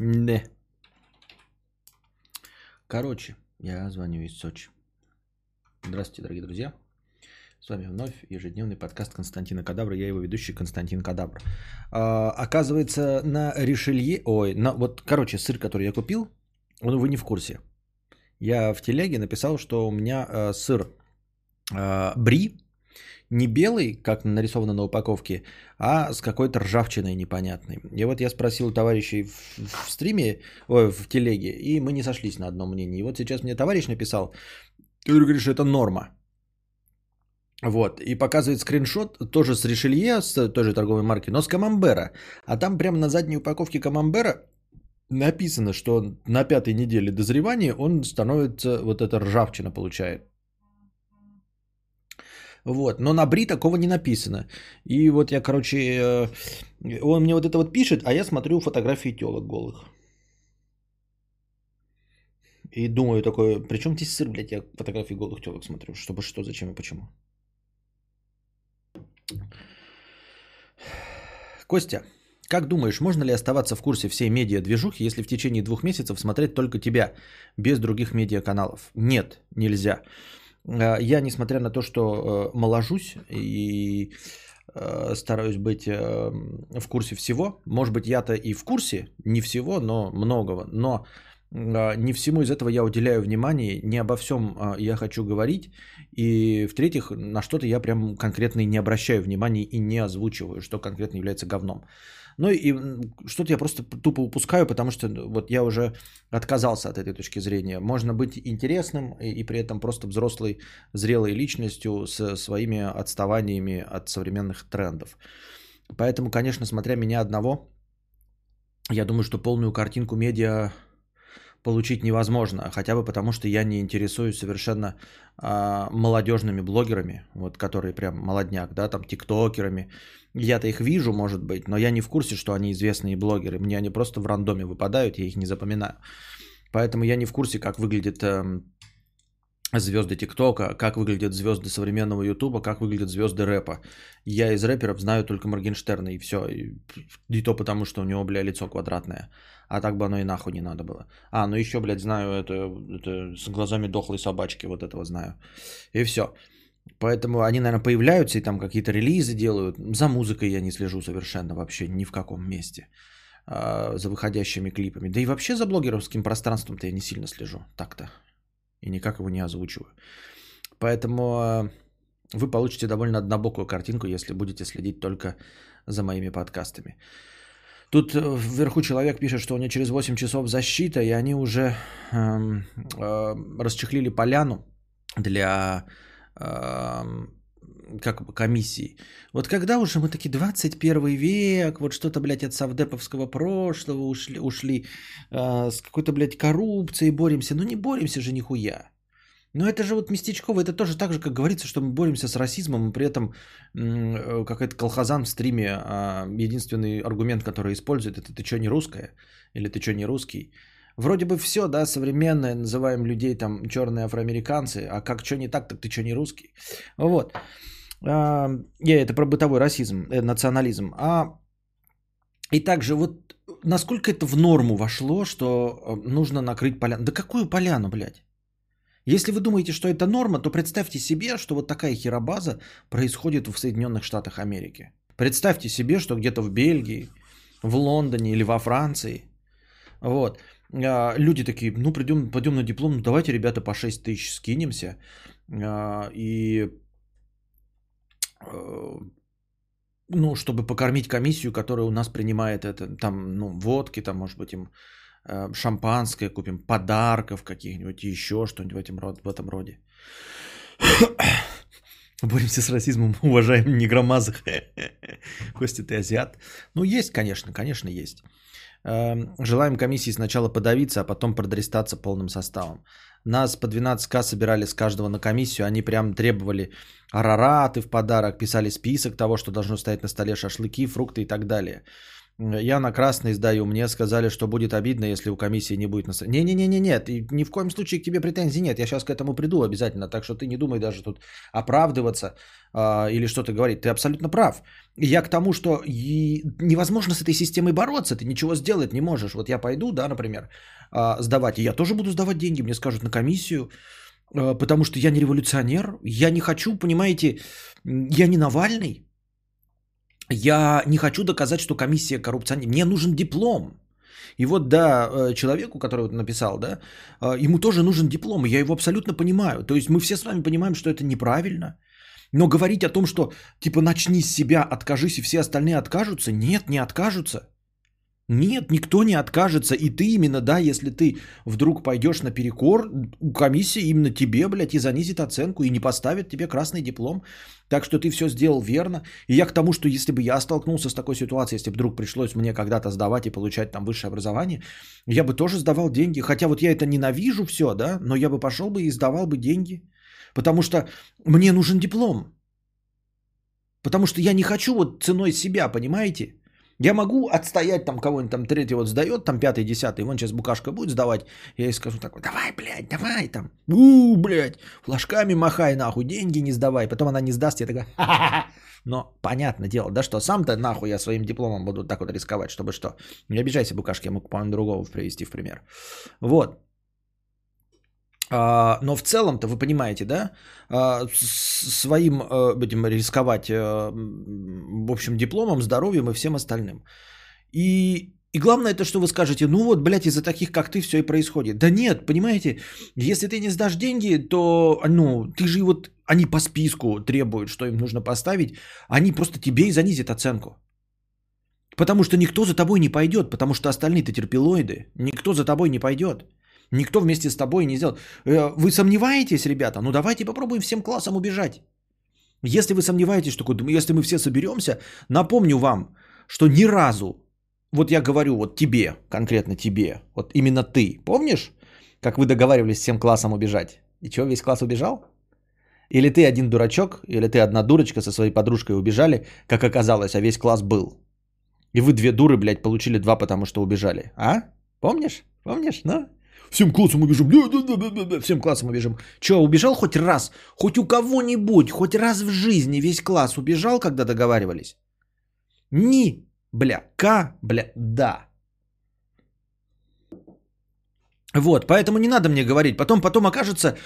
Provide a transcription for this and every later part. Не. Короче, я звоню из Сочи. Здравствуйте, дорогие друзья. С вами вновь ежедневный подкаст Константина Кадавра. Я его ведущий Константин Кадавра. Оказывается, на Ришелье... Короче, сыр, который я купил, он, вы не в курсе. Я в телеге написал, что у меня сыр Бри не белый, как нарисовано на упаковке, а с какой-то ржавчиной непонятной. И вот я спросил товарищей в стриме, в телеге, и мы не сошлись на одном мнении. И вот сейчас мне товарищ написал, ты говоришь, это норма. Вот, и показывает скриншот тоже с Ришелье, с той же торговой марки, но с камамбера. А там прямо на задней упаковке камамбера написано, что на 5-й неделе дозревания он становится, вот эта ржавчина получает. Вот, но на Бри такого не написано. И вот я, короче, он мне вот это вот пишет, а я смотрю фотографии телок голых. И думаю такое, при чем здесь сыр, блядь, я фотографии голых телок смотрю, чтобы что, зачем и почему. Костя, как думаешь, можно ли оставаться в курсе всей медиа-движухи, если в течение 2 месяцев смотреть только тебя, без других медиаканалов? Нет, нельзя. Я, несмотря на то, что моложусь и стараюсь быть в курсе всего, может быть, я-то и в курсе, не всего, но многого, но не всему из этого я уделяю внимание, не обо всем я хочу говорить, и в-третьих, на что-то я прям конкретно и не обращаю внимания и не озвучиваю, что конкретно является говном. Ну и что-то я просто тупо упускаю, потому что вот я уже отказался от этой точки зрения. Можно быть интересным и при этом просто взрослой, зрелой личностью со своими отставаниями от современных трендов. Поэтому, конечно, смотря меня одного, я думаю, что полную картинку медиа получить невозможно, хотя бы потому, что я не интересуюсь совершенно молодежными блогерами, вот, которые прям молодняк, да, там тиктокерами. Я-то их вижу, может быть, но я не в курсе, что они известные блогеры. Мне они просто в рандоме выпадают, я их не запоминаю. Поэтому я не в курсе, как выглядят звезды ТикТока, как выглядят звезды современного Ютуба, как выглядят звезды рэпа. Я из рэперов знаю только Моргенштерна и все. И то потому, что у него, бля, лицо квадратное. А так бы оно и нахуй не надо было. А, ну еще, блядь, знаю это с глазами дохлой собачки, вот этого знаю. И все. Поэтому они, наверное, появляются и там какие-то релизы делают. За музыкой я не слежу совершенно вообще ни в каком месте. За выходящими клипами. Да и вообще за блогеровским пространством-то я не сильно слежу. Так-то. И никак его не озвучиваю. Поэтому вы получите довольно однобокую картинку, если будете следить только за моими подкастами. Тут вверху человек пишет, что у него через 8 часов защита, и они уже расчехлили поляну для комиссии. Вот когда уже мы такие 21 век, вот что-то, блядь, от совдеповского прошлого ушли с какой-то, блядь, коррупцией боремся. Ну не боремся же нихуя. Но это же вот местечково, это тоже так же, как говорится, что мы боремся с расизмом, и при этом какой-то колхозан в стриме, единственный аргумент, который использует, это «ты чё не русская?» или «ты чё не русский?». Вроде бы все, да, современное, называем людей там черные афроамериканцы, а как чё не так, так ты чё не русский? Вот. Это про бытовой расизм, национализм. И также вот насколько это в норму вошло, что нужно накрыть поляну? Да какую поляну, блядь? Если вы думаете, что это норма, то представьте себе, что вот такая херобаза происходит в Соединенных Штатах Америки. Представьте себе, что где-то в Бельгии, в Лондоне или во Франции. Вот. Люди такие, ну пойдем на диплом, давайте, ребята, по 6 тысяч скинемся. И ну, чтобы покормить комиссию, которая у нас принимает это, там, ну, водки, там, может быть, им шампанское купим, подарков каких-нибудь, еще что-нибудь в этом роде. Боремся с расизмом, уважаем негромазых. Костя, ты азиат? Ну, есть, конечно, есть. Желаем комиссии сначала подавиться, а потом продрестаться полным составом. Нас по 12К собирали с каждого на комиссию, они прям требовали арараты в подарок, писали список того, что должно стоять на столе, шашлыки, фрукты и так далее. Я на красный сдаю. Мне сказали, что будет обидно, если у комиссии не будет настроения. Не-не-не-не-нет. Ни в коем случае к тебе претензий нет. Я сейчас к этому приду обязательно. Так что ты не думай даже тут оправдываться или что-то говорить. Ты абсолютно прав. Я к тому, что невозможно с этой системой бороться. Ты ничего сделать не можешь. Вот я пойду, да, например, сдавать. И я тоже буду сдавать деньги. Мне скажут на комиссию. Потому что я не революционер. Я не хочу, понимаете, я не Навальный. Я не хочу доказать, что комиссия коррупционер. Мне нужен диплом. И вот, да, человеку, который написал, да, ему тоже нужен диплом. И я его абсолютно понимаю. То есть мы все с вами понимаем, что это неправильно. Но говорить о том, что типа начни с себя, откажись, и все остальные откажутся. Нет, не откажутся. Нет, никто не откажется. И ты именно, да, если ты вдруг пойдешь наперекор, комиссия именно тебе, блядь, и занизит оценку, и не поставит тебе красный диплом. Так что ты все сделал верно. И я к тому, что если бы я столкнулся с такой ситуацией, если бы вдруг пришлось мне когда-то сдавать и получать там высшее образование, я бы тоже сдавал деньги. Хотя вот я это ненавижу все, да, но я бы пошел бы и сдавал бы деньги. Потому что мне нужен диплом. Потому что я не хочу вот ценой себя, понимаете? Я могу отстоять там кого-нибудь, там третий вот сдает, там пятый, десятый, вон сейчас Букашка будет сдавать, я ей скажу такой, давай, блядь, давай там, блядь, флажками махай нахуй, деньги не сдавай, потом она не сдаст, я такая, ха-ха-ха, но понятное дело, да что, сам-то нахуй я своим дипломом буду так вот рисковать, чтобы что, не обижайся, Букашка, я мог, по-моему, другого привести в пример, вот. Но в целом-то, вы понимаете, да, своим будем рисковать, в общем, дипломом, здоровьем и всем остальным. И главное это, что вы скажете, ну вот, блядь, из-за таких, как ты, все и происходит. Да нет, понимаете, если ты не сдашь деньги, то, ну, ты же и вот, они по списку требуют, что им нужно поставить, они просто тебе и занизят оценку. Потому что никто за тобой не пойдет, потому что остальные-то терпилоиды, никто за тобой не пойдет. Никто вместе с тобой не сделал. Вы сомневаетесь, ребята? Ну, давайте попробуем всем классом убежать. Если вы сомневаетесь, что если мы все соберемся, напомню вам, что ни разу, вот я говорю вот тебе, конкретно тебе, вот именно ты, помнишь, как вы договаривались всем классом убежать? И что, весь класс убежал? Или ты один дурачок, или ты одна дурочка со своей подружкой убежали, как оказалось, а весь класс был. И вы две дуры, блядь, получили два, потому что убежали. А? Помнишь? Помнишь, ну? Всем классом убежим. Всем классом убежим. Че, убежал хоть раз? Хоть у кого-нибудь, хоть раз в жизни весь класс убежал, когда договаривались? Ни, бля, ка, бля, да. Вот, поэтому не надо мне говорить. Потом окажется,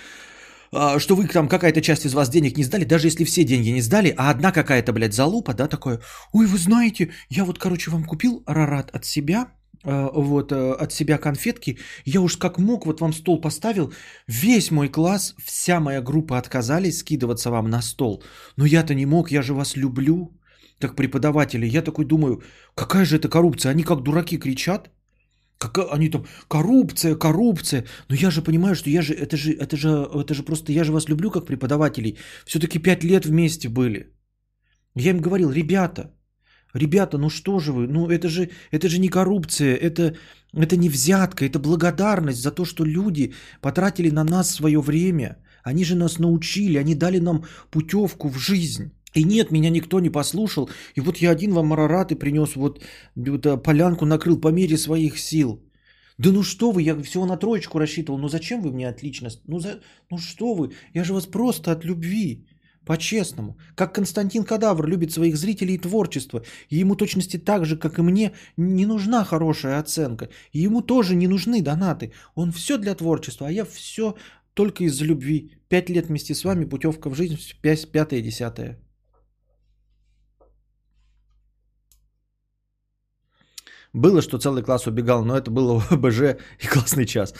что вы там какая-то часть из вас денег не сдали, даже если все деньги не сдали, а одна какая-то, блядь, залупа, да, такое. Ой, вы знаете, я вот, короче, вам купил рарат от себя. Вот от себя конфетки, я уж как мог, вот вам стол поставил, весь мой класс, вся моя группа отказались скидываться вам на стол, но я-то не мог, я же вас люблю, как преподаватели, я такой думаю, какая же это коррупция, они как дураки кричат, они там, коррупция, коррупция, но я же понимаю, что это же просто, я же вас люблю как преподавателей, все-таки 5 лет вместе были, я им говорил, ребята, ну что же вы, ну это же не коррупция, это не взятка, это благодарность за то, что люди потратили на нас свое время. Они же нас научили, они дали нам путевку в жизнь. И нет, меня никто не послушал. И вот я один вам марараты принес, вот полянку накрыл по мере своих сил. Да ну что вы, я всего на 3 рассчитывал, ну зачем вы мне отличность? Ну что вы, я же вас просто от любви. По-честному. Как Константин Кадавр любит своих зрителей и творчество. И ему точности так же, как и мне, не нужна хорошая оценка. И ему тоже не нужны донаты. Он все для творчества, а я все только из-за любви. 5 лет вместе с вами, путевка в жизнь, 5-10. Было, что целый класс убегал, но это было ОБЖ и классный час.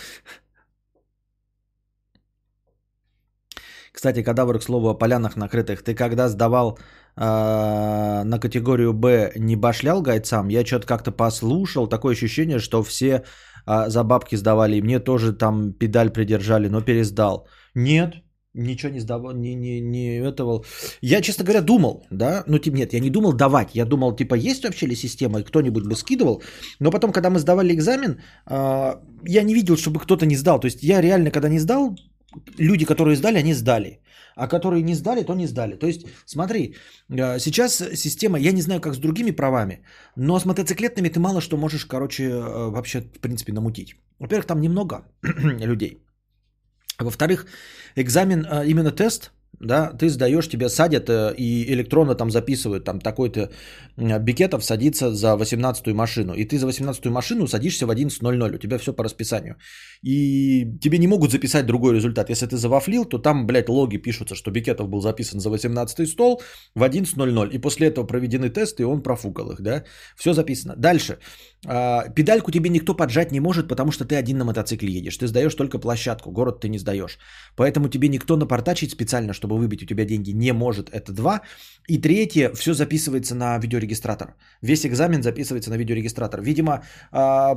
Кстати, Кадавр, к слову о полянах накрытых, ты когда сдавал на категорию «Б», не башлял гайцам? Я что-то как-то послушал, такое ощущение, что все за бабки сдавали, и мне тоже там педаль придержали, но пересдал. Нет, ничего не сдавал, не этого. Я, честно говоря, думал, да, ну типа нет, я не думал давать, я думал, типа есть вообще ли система, и кто-нибудь бы скидывал, но потом, когда мы сдавали экзамен, я не видел, чтобы кто-то не сдал, то есть я реально, когда не сдал, люди, которые сдали, они сдали. А которые не сдали, то не сдали. То есть, смотри, сейчас система, я не знаю, как с другими правами, но с мотоциклетными ты мало что можешь, короче, вообще, в принципе, намутить. Во-первых, там немного людей. Во-вторых, экзамен, именно тест, да, ты сдаешь, тебя садят и электронно там записывают, там такой-то Бикетов садится за 18-ю машину. И ты за 18-ю машину садишься в 11:00, у тебя все по расписанию. И тебе не могут записать другой результат. Если ты завафлил, то там, блядь, логи пишутся, что Бикетов был записан за 18-й стол в 11:00. И после этого проведены тесты, и он профукал их, да. Все записано. Дальше. Педальку тебе никто поджать не может, потому что ты один на мотоцикле едешь. Ты сдаешь только площадку, город ты не сдаешь. Поэтому тебе никто напортачить специально, чтобы выбить у тебя деньги, не может. Это два. И третье, все записывается на видеорегистратор. Весь экзамен записывается на видеорегистратор. Видимо,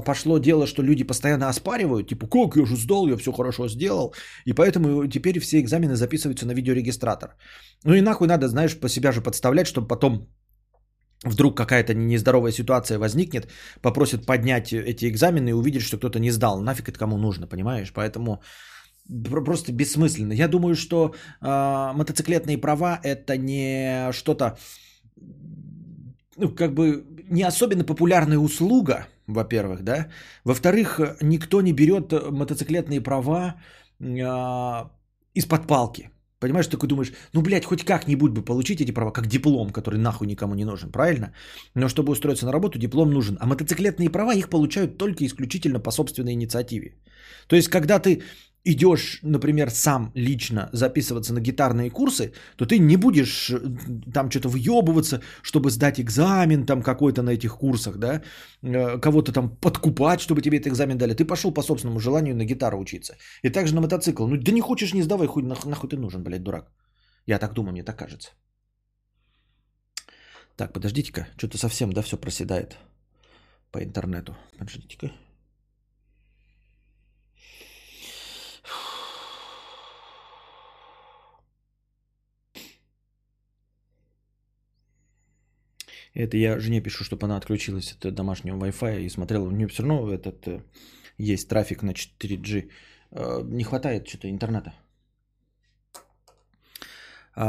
пошло дело, что люди постоянно оспаривают. Типа, как я же сдал, я все хорошо сделал. И поэтому теперь все экзамены записываются на видеорегистратор. Ну и нахуй надо, знаешь, по себя же подставлять, чтобы потом... Вдруг какая-то нездоровая ситуация возникнет, попросят поднять эти экзамены и увидят, что кто-то не сдал. Нафиг это кому нужно, понимаешь? Поэтому просто бессмысленно. Я думаю, что мотоциклетные права – это не что-то, ну, как бы не особенно популярная услуга, во-первых, да. Во-вторых, никто не берет мотоциклетные права из-под палки. Понимаешь, ты такой думаешь, ну, блядь, хоть как-нибудь бы получить эти права, как диплом, который нахуй никому не нужен, правильно? Но чтобы устроиться на работу, диплом нужен. А мотоциклетные права их получают только исключительно по собственной инициативе. То есть, когда ты идешь, например, сам лично записываться на гитарные курсы, то ты не будешь там что-то въебываться, чтобы сдать экзамен там какой-то на этих курсах, да, кого-то там подкупать, чтобы тебе этот экзамен дали. Ты пошел по собственному желанию на гитару учиться. И также на мотоцикл. Ну да не хочешь, не сдавай, хуй, нахуй ты нужен, блядь, дурак. Я так думаю, мне так кажется. Так, подождите-ка, что-то совсем, да, все проседает по интернету. Подождите-ка. Это я жене пишу, чтобы она отключилась от домашнего Wi-Fi и смотрела. У нее все равно этот есть трафик на 4G. Не хватает что-то интернета. У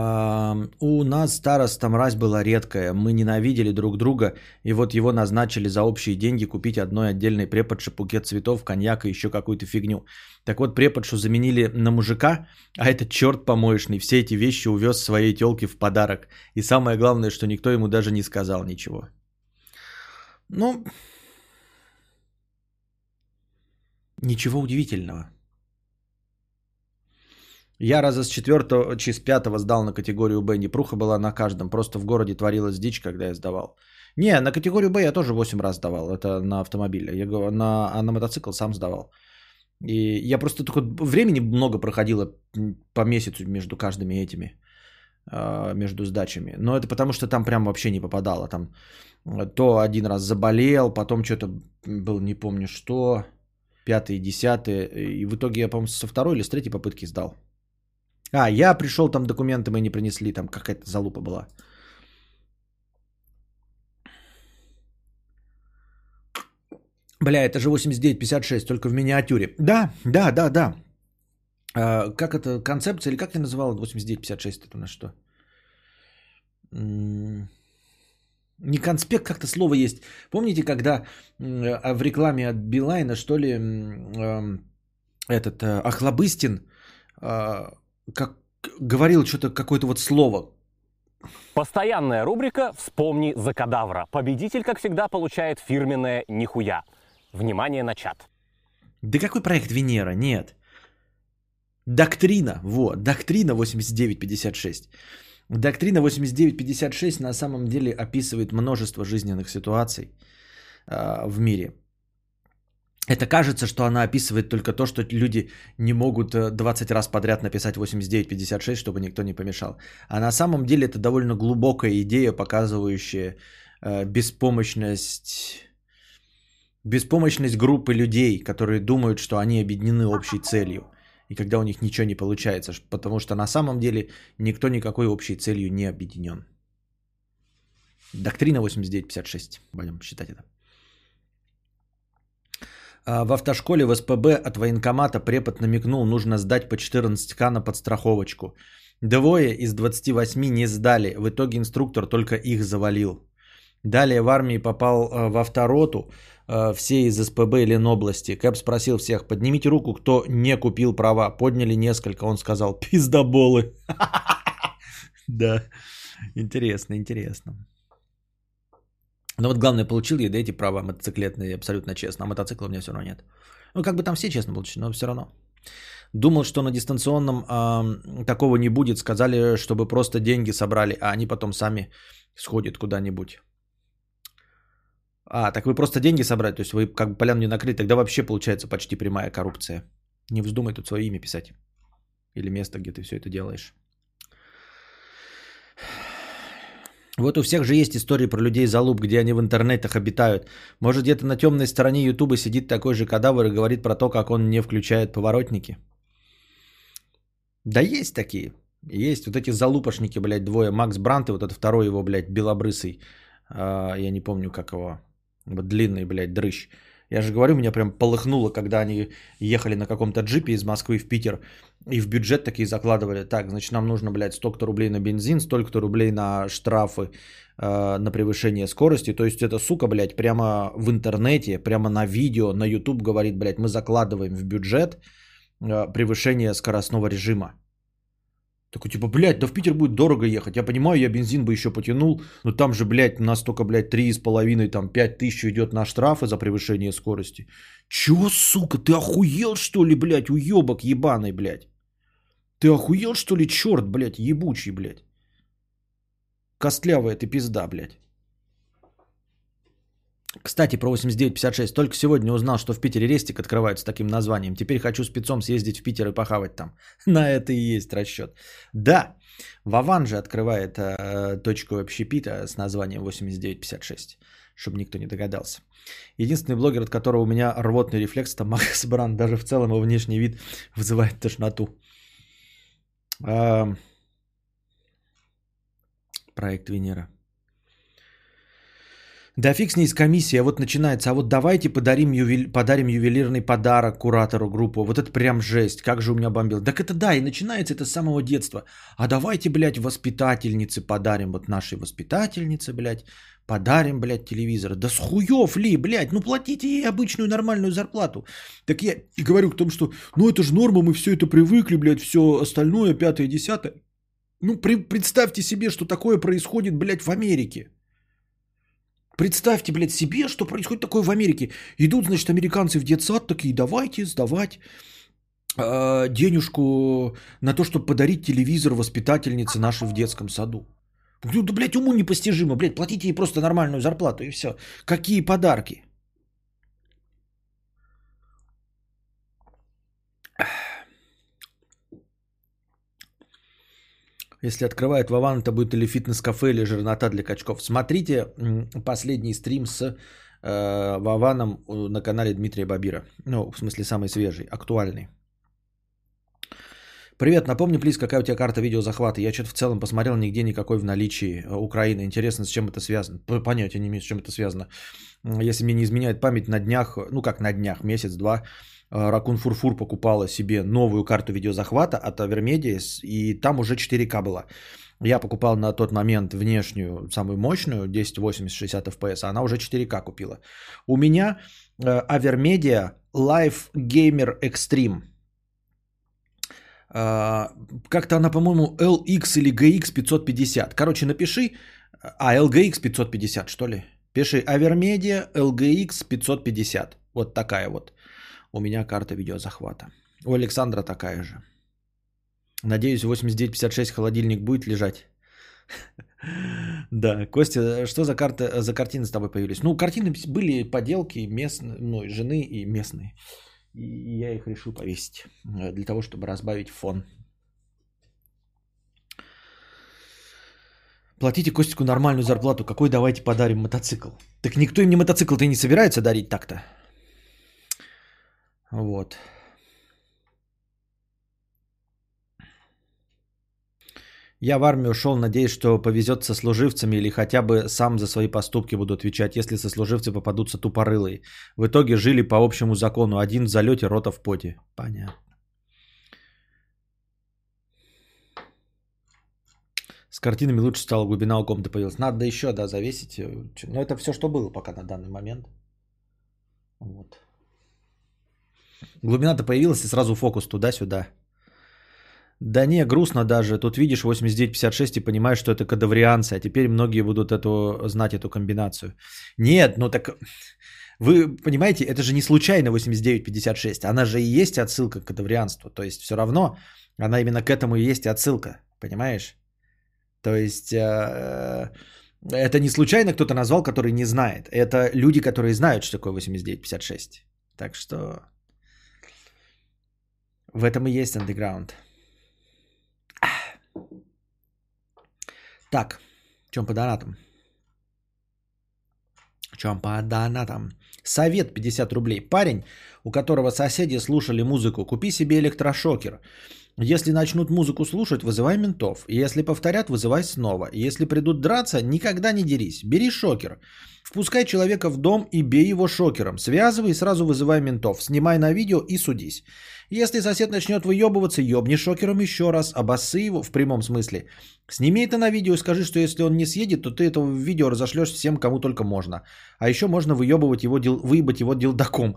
нас староста мразь была редкая. Мы ненавидели друг друга. И вот его назначили за общие деньги купить одной отдельной преподше букет цветов, коньяк и еще какую-то фигню. Так вот, преподшу заменили на мужика, а этот черт помоечный все эти вещи увез своей телке в подарок. И самое главное, что никто ему даже не сказал ничего. Ну, ничего удивительного. Я раза с 4-го, с 5-го сдал на категорию Б. Непруха была на каждом. Просто в городе творилась дичь, когда я сдавал. Не, на категорию Б я тоже 8 раз сдавал. Это на автомобиль. Я на мотоцикл сам сдавал. И я просто только... Времени много проходило по месяцу между каждыми этими, между сдачами. Но это потому, что там прям вообще не попадало. Там то один раз заболел, потом что-то был, не помню что, 5-й, 10-й. И в итоге я, по-моему, со 2-й или с 3-й попытки сдал. А, я пришел, там документы мы не принесли, там какая-то залупа была. Бля, это же 89-56, только в миниатюре. Да. А, как это, концепция, или как ты называла 89-56, это у нас что? Не конспект, как-то слово есть. Помните, когда в рекламе от Билайна, что ли, этот Охлобыстин... Как говорил что-то, какое-то вот слово. Постоянная рубрика «Вспомни за кадавра». Победитель, как всегда, получает фирменное нихуя. Внимание на чат. Да какой проект Венера? Нет. Доктрина. Вот. Доктрина 8956. Доктрина 8956 на самом деле описывает множество жизненных ситуаций в мире. Это кажется, что она описывает только то, что люди не могут 20 раз подряд написать 89-56, чтобы никто не помешал. А на самом деле это довольно глубокая идея, показывающая беспомощность группы людей, которые думают, что они объединены общей целью. И когда у них ничего не получается, потому что на самом деле никто никакой общей целью не объединен. Доктрина 89-56, будем считать это. В автошколе в СПБ от военкомата препод намекнул, нужно сдать по 14К на подстраховочку. Двое из 28 не сдали, в итоге инструктор только их завалил. Далее в армии попал в автороту, все из СПБ и Ленобласти. Кэп спросил всех, поднимите руку, кто не купил права. Подняли несколько, он сказал, пиздоболы. Да, интересно, интересно. Но вот главное, получил я эти права мотоциклетные абсолютно честно, а мотоцикла у меня все равно нет. Ну, как бы там все честно получили, но все равно. Думал, что на дистанционном такого не будет. Сказали, чтобы просто деньги собрали, а они потом сами сходят куда-нибудь. А, так вы просто деньги собрали, то есть вы как бы поляну не накрыли, тогда вообще получается почти прямая коррупция. Не вздумай тут свое имя писать. Или место, где ты все это делаешь. Вот у всех же есть истории про людей-залуп, где они в интернетах обитают. Может, где-то на темной стороне Ютуба сидит такой же кадавр и говорит про то, как он не включает поворотники. Да есть такие. Есть вот эти залупошники, блядь, двое. Макс Брандт и вот этот второй его, блядь, белобрысый. Я не помню, как его. Длинный, блядь, дрыщ. Я же говорю, меня прям полыхнуло, когда они ехали на каком-то джипе из Москвы в Питер. И в бюджет такие закладывали. Так, значит, нам нужно, блядь, столько-то рублей на бензин, столько-то рублей на штрафы, на превышение скорости. То есть эта сука, блядь, прямо в интернете, прямо на видео, на YouTube говорит, блядь, мы закладываем в бюджет превышение скоростного режима. Такой, типа, блядь, да в Питер будет дорого ехать. Я понимаю, я бензин бы еще потянул, но там же, блядь, у нас только, блядь, 3,5, там, 5 тысяч идет на штрафы за превышение скорости. Чего, сука, ты охуел, что ли, блядь, уебок ебаный, блядь? Ты охуел, что ли, черт, блядь, ебучий, блядь? Костлявая ты пизда, блядь. Кстати, про 8956. Только сегодня узнал, что в Питере рестик открывают с таким названием. Теперь хочу спецом съездить в Питер и похавать там. На это и есть расчет. Да, Вован же открывает точку общепита с названием 8956, чтобы никто не догадался. Единственный блогер, от которого у меня рвотный рефлекс, это Макс Брандт. Даже в целом его внешний вид вызывает тошноту. Проект Венера. Да фиг с ней с комиссией, а вот начинается, а вот давайте подарим ювелирный подарок куратору группы, вот это прям жесть, как же у меня бомбил. Так это да, и начинается это с самого детства, а давайте, блядь, воспитательнице подарим, вот нашей воспитательнице, блядь, подарим, блядь, телевизор. Да с хуев ли, блядь, ну платите ей обычную нормальную зарплату. Так я и говорю к тому, что ну это же норма, мы все это привыкли, блядь, все остальное, пятое, десятое. Ну представьте себе, что такое происходит, блядь, в Америке. Представьте, блядь, себе, что происходит такое в Америке. Идут, значит, американцы в детсад такие, давайте сдавать денежку на то, чтобы подарить телевизор воспитательнице нашей в детском саду. Ну, да, блядь, уму непостижимо, блядь, платите ей просто нормальную зарплату и все. Какие подарки? Если открывает Вован, это будет или фитнес-кафе, или жирнота для качков. Смотрите последний стрим с Вованом на канале Дмитрия Бабира. Ну, в смысле, самый свежий, актуальный. Привет, напомни, плиз, какая у тебя карта видеозахвата? Я что-то в целом посмотрел, нигде никакой в наличии Украины. Интересно, с чем это связано? Понятия не имею, с чем это связано. Если мне не изменяет память, на днях, ну как на днях, месяц-два, Ракун Фурфур покупала себе новую карту видеозахвата от Авермедия, и там уже 4К было. Я покупал на тот момент внешнюю, самую мощную, 1080-60 FPS, а она уже 4К купила. У меня Авермедия Live Gamer Extreme. Как-то она, по-моему, LX или GX 550. Короче, напиши, LGX 550, что ли? Пиши Авермедия LGX 550. Вот такая вот. У меня карта видеозахвата. У Александра такая же. Надеюсь, 8956 холодильник будет лежать. Да, Костя, что за картины с тобой появились? Ну, картины были поделки местной жены и местные. И я их решил повесить для того, чтобы разбавить фон. Платите Костику нормальную зарплату. Какой давайте подарим мотоцикл? Так никто им не мотоцикл-то и не собирается дарить так-то. Вот. Я в армию ушел, надеюсь, что повезет со служивцами или хотя бы сам за свои поступки буду отвечать, если сослуживцы попадутся тупорылые. В итоге жили по общему закону. Один в залете, рота в поте. Понятно. С картинами лучше стало, глубина у комнаты появилась. Надо еще, да, завесить. Но это все, что было пока на данный момент. Вот. Глубина-то появилась и сразу фокус туда-сюда. Да не, грустно даже. Тут видишь 89-56 и понимаешь, что это кадаврианцы. А теперь многие будут знать эту комбинацию. Нет, ну так... Вы понимаете, это же не случайно 89-56. Она же и есть отсылка к кадаврианству. То есть все равно она именно к этому и есть отсылка. Понимаешь? То есть это не случайно кто-то назвал, который не знает. Это люди, которые знают, что такое 89-56. Так что в этом и есть андеграунд. Так, чем по донатам? Совет 50 рублей. Парень, у которого соседи слушали музыку, купи себе электрошокер. Если начнут музыку слушать, вызывай ментов. Если повторят, вызывай снова. Если придут драться, никогда не дерись. Бери шокер. Впускай человека в дом и бей его шокером. Связывай и сразу вызывай ментов. Снимай на видео и судись. Если сосед начнет выебываться, ебни шокером еще раз. Обоссы его в прямом смысле. Сними это на видео и скажи, что если он не съедет, то ты это видео разошлешь всем, кому только можно. А еще можно выебать его дилдаком.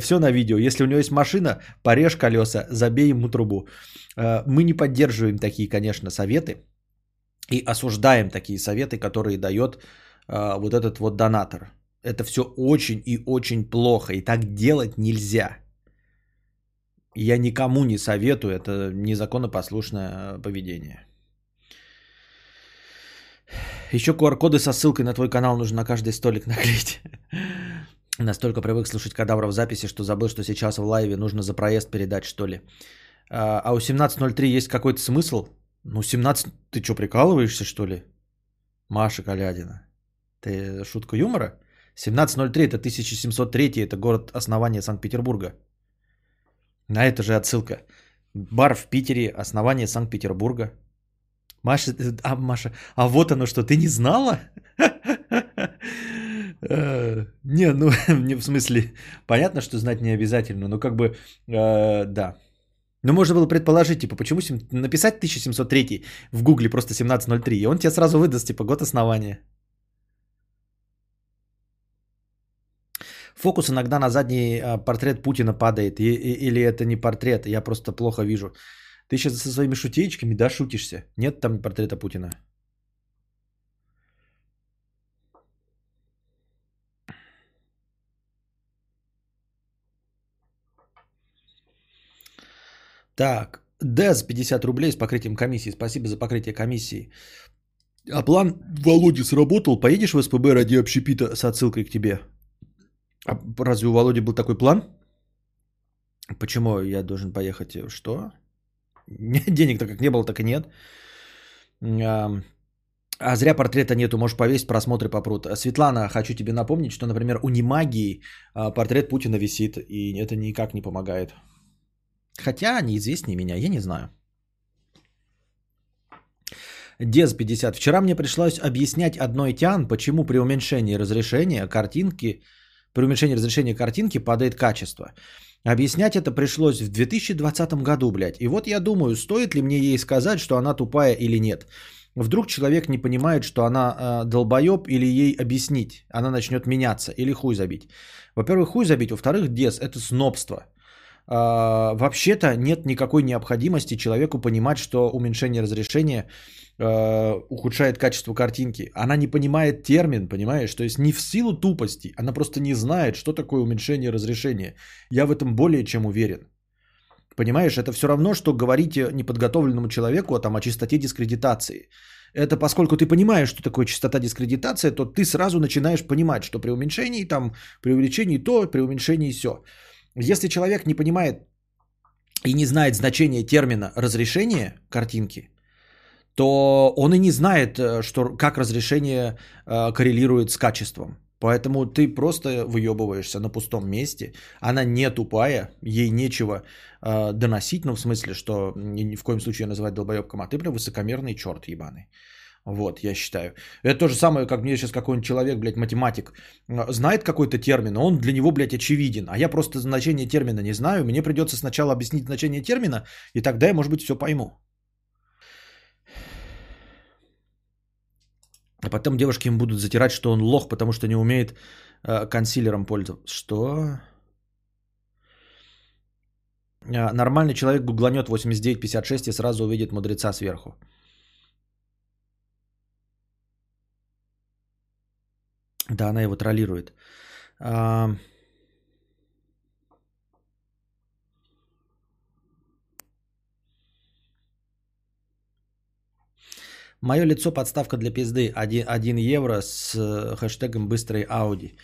Все на видео. Если у него есть машина, порежь колеса, забей ему трубу. Мы не поддерживаем такие, конечно, советы. И осуждаем такие советы, которые дает вот этот вот донатор. Это все очень и очень плохо. И так делать нельзя. Я никому не советую. Это незаконопослушное поведение. Еще QR-коды со ссылкой на твой канал нужно на каждый столик наклеить. Настолько привык слушать Кадавра в записи, что забыл, что сейчас в лайве нужно за проезд передать, что ли. А у 17.03 есть какой-то смысл? Ну, 17... Ты что, прикалываешься, что ли? Маша Калядина. Ты шутка юмора? 17.03 это 1703, это город основания Санкт-Петербурга. На это же отсылка. Бар в Питере, основание Санкт-Петербурга. Маша, Маша, а вот оно что, ты не знала? Не, ну, в смысле, понятно, что знать не обязательно, но как бы, да. Ну, можно было предположить, типа, почему написать 1703 в Гугле просто 1703, и он тебе сразу выдаст, типа, год основания. Фокус иногда на задний портрет Путина падает, или это не портрет, я просто плохо вижу. Ты сейчас со своими шутеечками, да, шутишься? Нет там портрета Путина. Так, Дэз 50 рублей с покрытием комиссии. Спасибо за покрытие комиссии. А план Володи сработал. Поедешь в СПБ ради общепита с отсылкой к тебе? А разве у Володи был такой план? Почему я должен поехать? Что? Денег-то как не было, так и нет. А зря портрета нету, можешь повесить, просмотры попрут. Светлана, хочу тебе напомнить, что, например, у Немагии портрет Путина висит, и это никак не помогает. Хотя они известнее меня, я не знаю. Дез 50. Вчера мне пришлось объяснять одной тян, почему при уменьшении разрешения картинки... При уменьшении разрешения картинки падает качество. Объяснять это пришлось в 2020 году, блядь. И вот я думаю, стоит ли мне ей сказать, что она тупая или нет. Вдруг человек не понимает, что она долбоеб, или ей объяснить. Она начнет меняться или хуй забить. Во-первых, хуй забить. Во-вторых, Дез, это снобство. Вообще-то нет никакой необходимости человеку понимать, что уменьшение разрешения ухудшает качество картинки. Она не понимает термин, понимаешь? То есть не в силу тупости, она просто не знает, что такое уменьшение разрешения. Я в этом более чем уверен. Понимаешь, это все равно, что говорить неподготовленному человеку о чистоте дискредитации. Это поскольку ты понимаешь, что такое частота дискредитации, то ты сразу начинаешь понимать, что при уменьшении там, при увеличении то, при уменьшении все. Если человек не понимает и не знает значение термина «разрешение картинки», то он и не знает, что, как разрешение коррелирует с качеством. Поэтому ты просто выебываешься на пустом месте. Она не тупая, ей нечего доносить, ну в смысле, что ни в коем случае называть долбоебком, а ты прям высокомерный черт ебаный. Вот, я считаю. Это то же самое, как мне сейчас какой-нибудь человек, блядь, математик, знает какой-то термин, он для него, блядь, очевиден. А я просто значение термина не знаю, мне придется сначала объяснить значение термина, и тогда я, может быть, все пойму. А потом девушки им будут затирать, что он лох, потому что не умеет консилером пользоваться. Что? Нормальный человек гугланет 8956 и сразу увидит мудреца сверху. Да, она его троллирует. Мое лицо подставка для пизды. 1 евро с хэштегом «быстрый Ауди».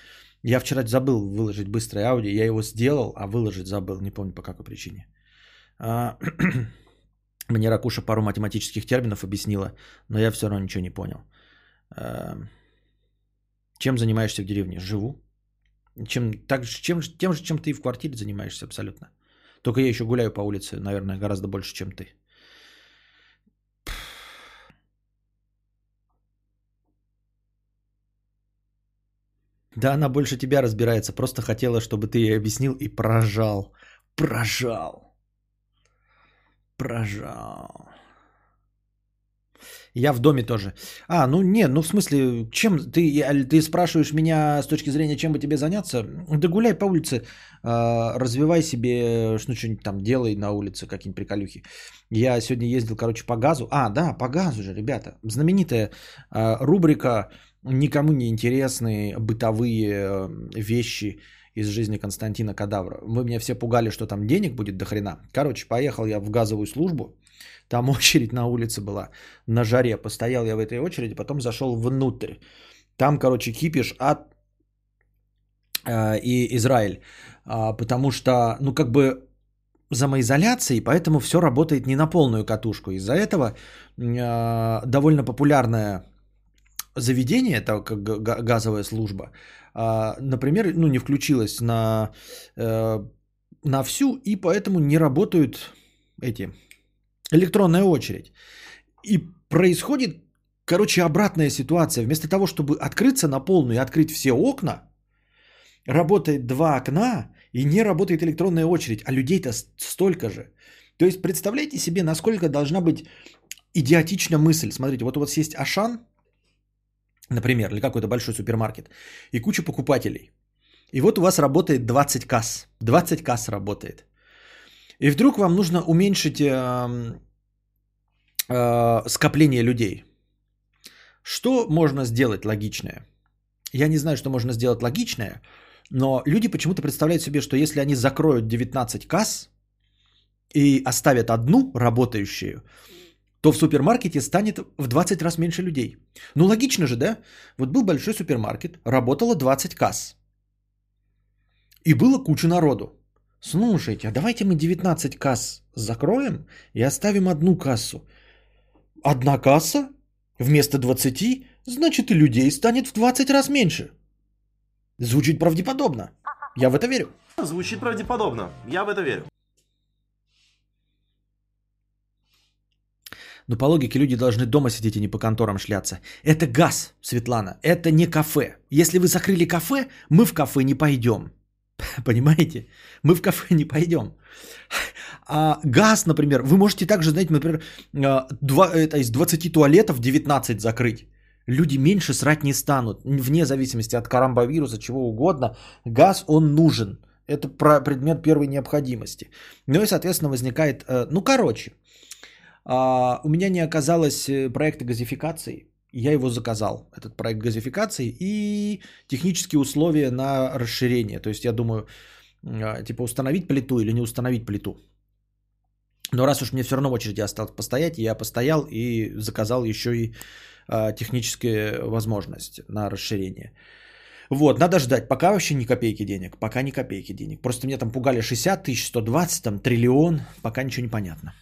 Я вчера забыл выложить «быстрый Ауди». Я его сделал, а выложить забыл. Не помню по какой причине. Мне Ракуша пару математических терминов объяснила, но я все равно ничего не понял. Чем занимаешься в деревне? Живу. Тем же, чем ты и в квартире занимаешься абсолютно. Только я еще гуляю по улице, наверное, гораздо больше, чем ты. Да, она больше тебя разбирается. Просто хотела, чтобы ты ей объяснил и прожал. Прожал. Я в доме тоже. В смысле, чем ты спрашиваешь меня с точки зрения, чем бы тебе заняться? Да гуляй по улице, развивай себе, что-нибудь там делай на улице, какие-нибудь приколюхи. Я сегодня ездил, по газу. По газу же, ребята. Знаменитая рубрика «Никому не интересные бытовые вещи» из жизни Константина Кадавра. Вы меня все пугали, что там денег будет до хрена. Поехал я в газовую службу. Там очередь на улице была, на жаре. Постоял я в этой очереди, потом зашел внутрь. Там, кипиш ад и Израиль. Потому что, самоизоляция, и поэтому все работает не на полную катушку. Из-за этого довольно популярное заведение, это как газовая служба, например, не включилось на всю, и поэтому не работают электронная очередь. И происходит, обратная ситуация. Вместо того, чтобы открыться на полную и открыть все окна, работает 2 окна и не работает электронная очередь. А людей-то столько же. То есть, представляете себе, насколько должна быть идиотична мысль. Смотрите, вот у вас есть Ашан, например, или какой-то большой супермаркет, и куча покупателей. И вот у вас работает 20 касс. 20 касс работает. И вдруг вам нужно уменьшить скопление людей. Что можно сделать логичное? Я не знаю, что можно сделать логичное, но люди почему-то представляют себе, что если они закроют 19 касс и оставят одну работающую, то в супермаркете станет в 20 раз меньше людей. Ну логично же, да? Вот был большой супермаркет, работало 20 касс. И было куча народу. Слушайте, а давайте мы 19 касс закроем и оставим одну кассу. Одна касса вместо 20, значит и людей станет в 20 раз меньше. Звучит правдеподобно. Я в это верю. Звучит правдеподобно. Я в это верю. Но по логике люди должны дома сидеть и не по конторам шляться. Это газ, Светлана, это не кафе. Если вы закрыли кафе, мы в кафе не пойдем. Понимаете? Мы в кафе не пойдем. А газ, например, вы можете также, например, из 20 туалетов 19 закрыть. Люди меньше срать не станут. Вне зависимости от коронавируса, чего угодно. Газ, он нужен. Это предмет первой необходимости. Ну и, соответственно, возникает... у меня не оказалось проекта газификации. Я его заказал, этот проект газификации, и технические условия на расширение. То есть, я думаю, установить плиту или не установить плиту. Но раз уж мне все равно в очереди осталось постоять, я постоял и заказал еще и технические возможности на расширение. Вот, надо ждать, пока вообще ни копейки денег, Просто меня там пугали 60 тысяч, 120, триллион, пока ничего не понятно.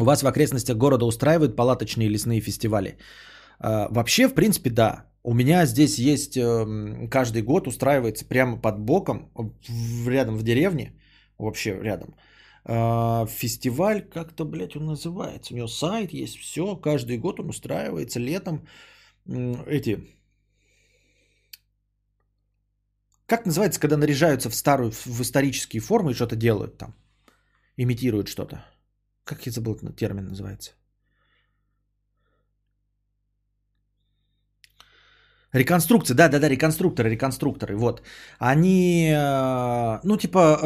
У вас в окрестностях города устраивают палаточные лесные фестивали? Вообще, в принципе, да. У меня здесь есть, каждый год устраивается прямо под боком, рядом в деревне, вообще рядом, фестиваль, как-то, блядь, он называется, у него сайт есть, все, каждый год он устраивается летом, как называется, когда наряжаются в старую, в исторические формы и что-то делают там, имитируют что-то, как я забыл, этот термин называется. Реконструкции, да-да-да, реконструкторы, вот. Они, ну, типа,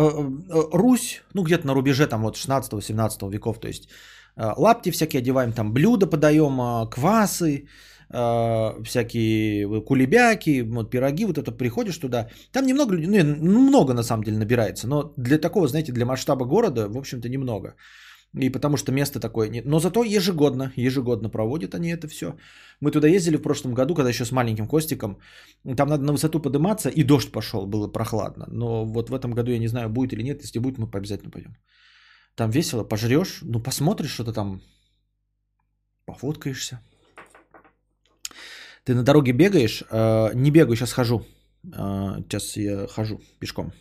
Русь, ну, где-то на рубеже, там, вот, 16-17 веков, то есть, лапти всякие одеваем, там, блюда подаем, квасы, всякие кулебяки, вот, пироги, вот это приходишь туда. Там немного людей, ну, много, на самом деле, набирается, но для такого, знаете, для масштаба города, в общем-то, немного. И потому что место такое нет. Но зато ежегодно проводят они это все. Мы туда ездили в прошлом году, когда еще с маленьким Костиком. Там надо на высоту подниматься, и дождь пошел, было прохладно. Но вот в этом году я не знаю, будет или нет. Если будет, мы обязательно пойдем. Там весело, пожрешь, ну посмотришь что-то там, пофоткаешься. Ты на дороге бегаешь? Не бегаю, сейчас хожу. Сейчас я хожу пешком.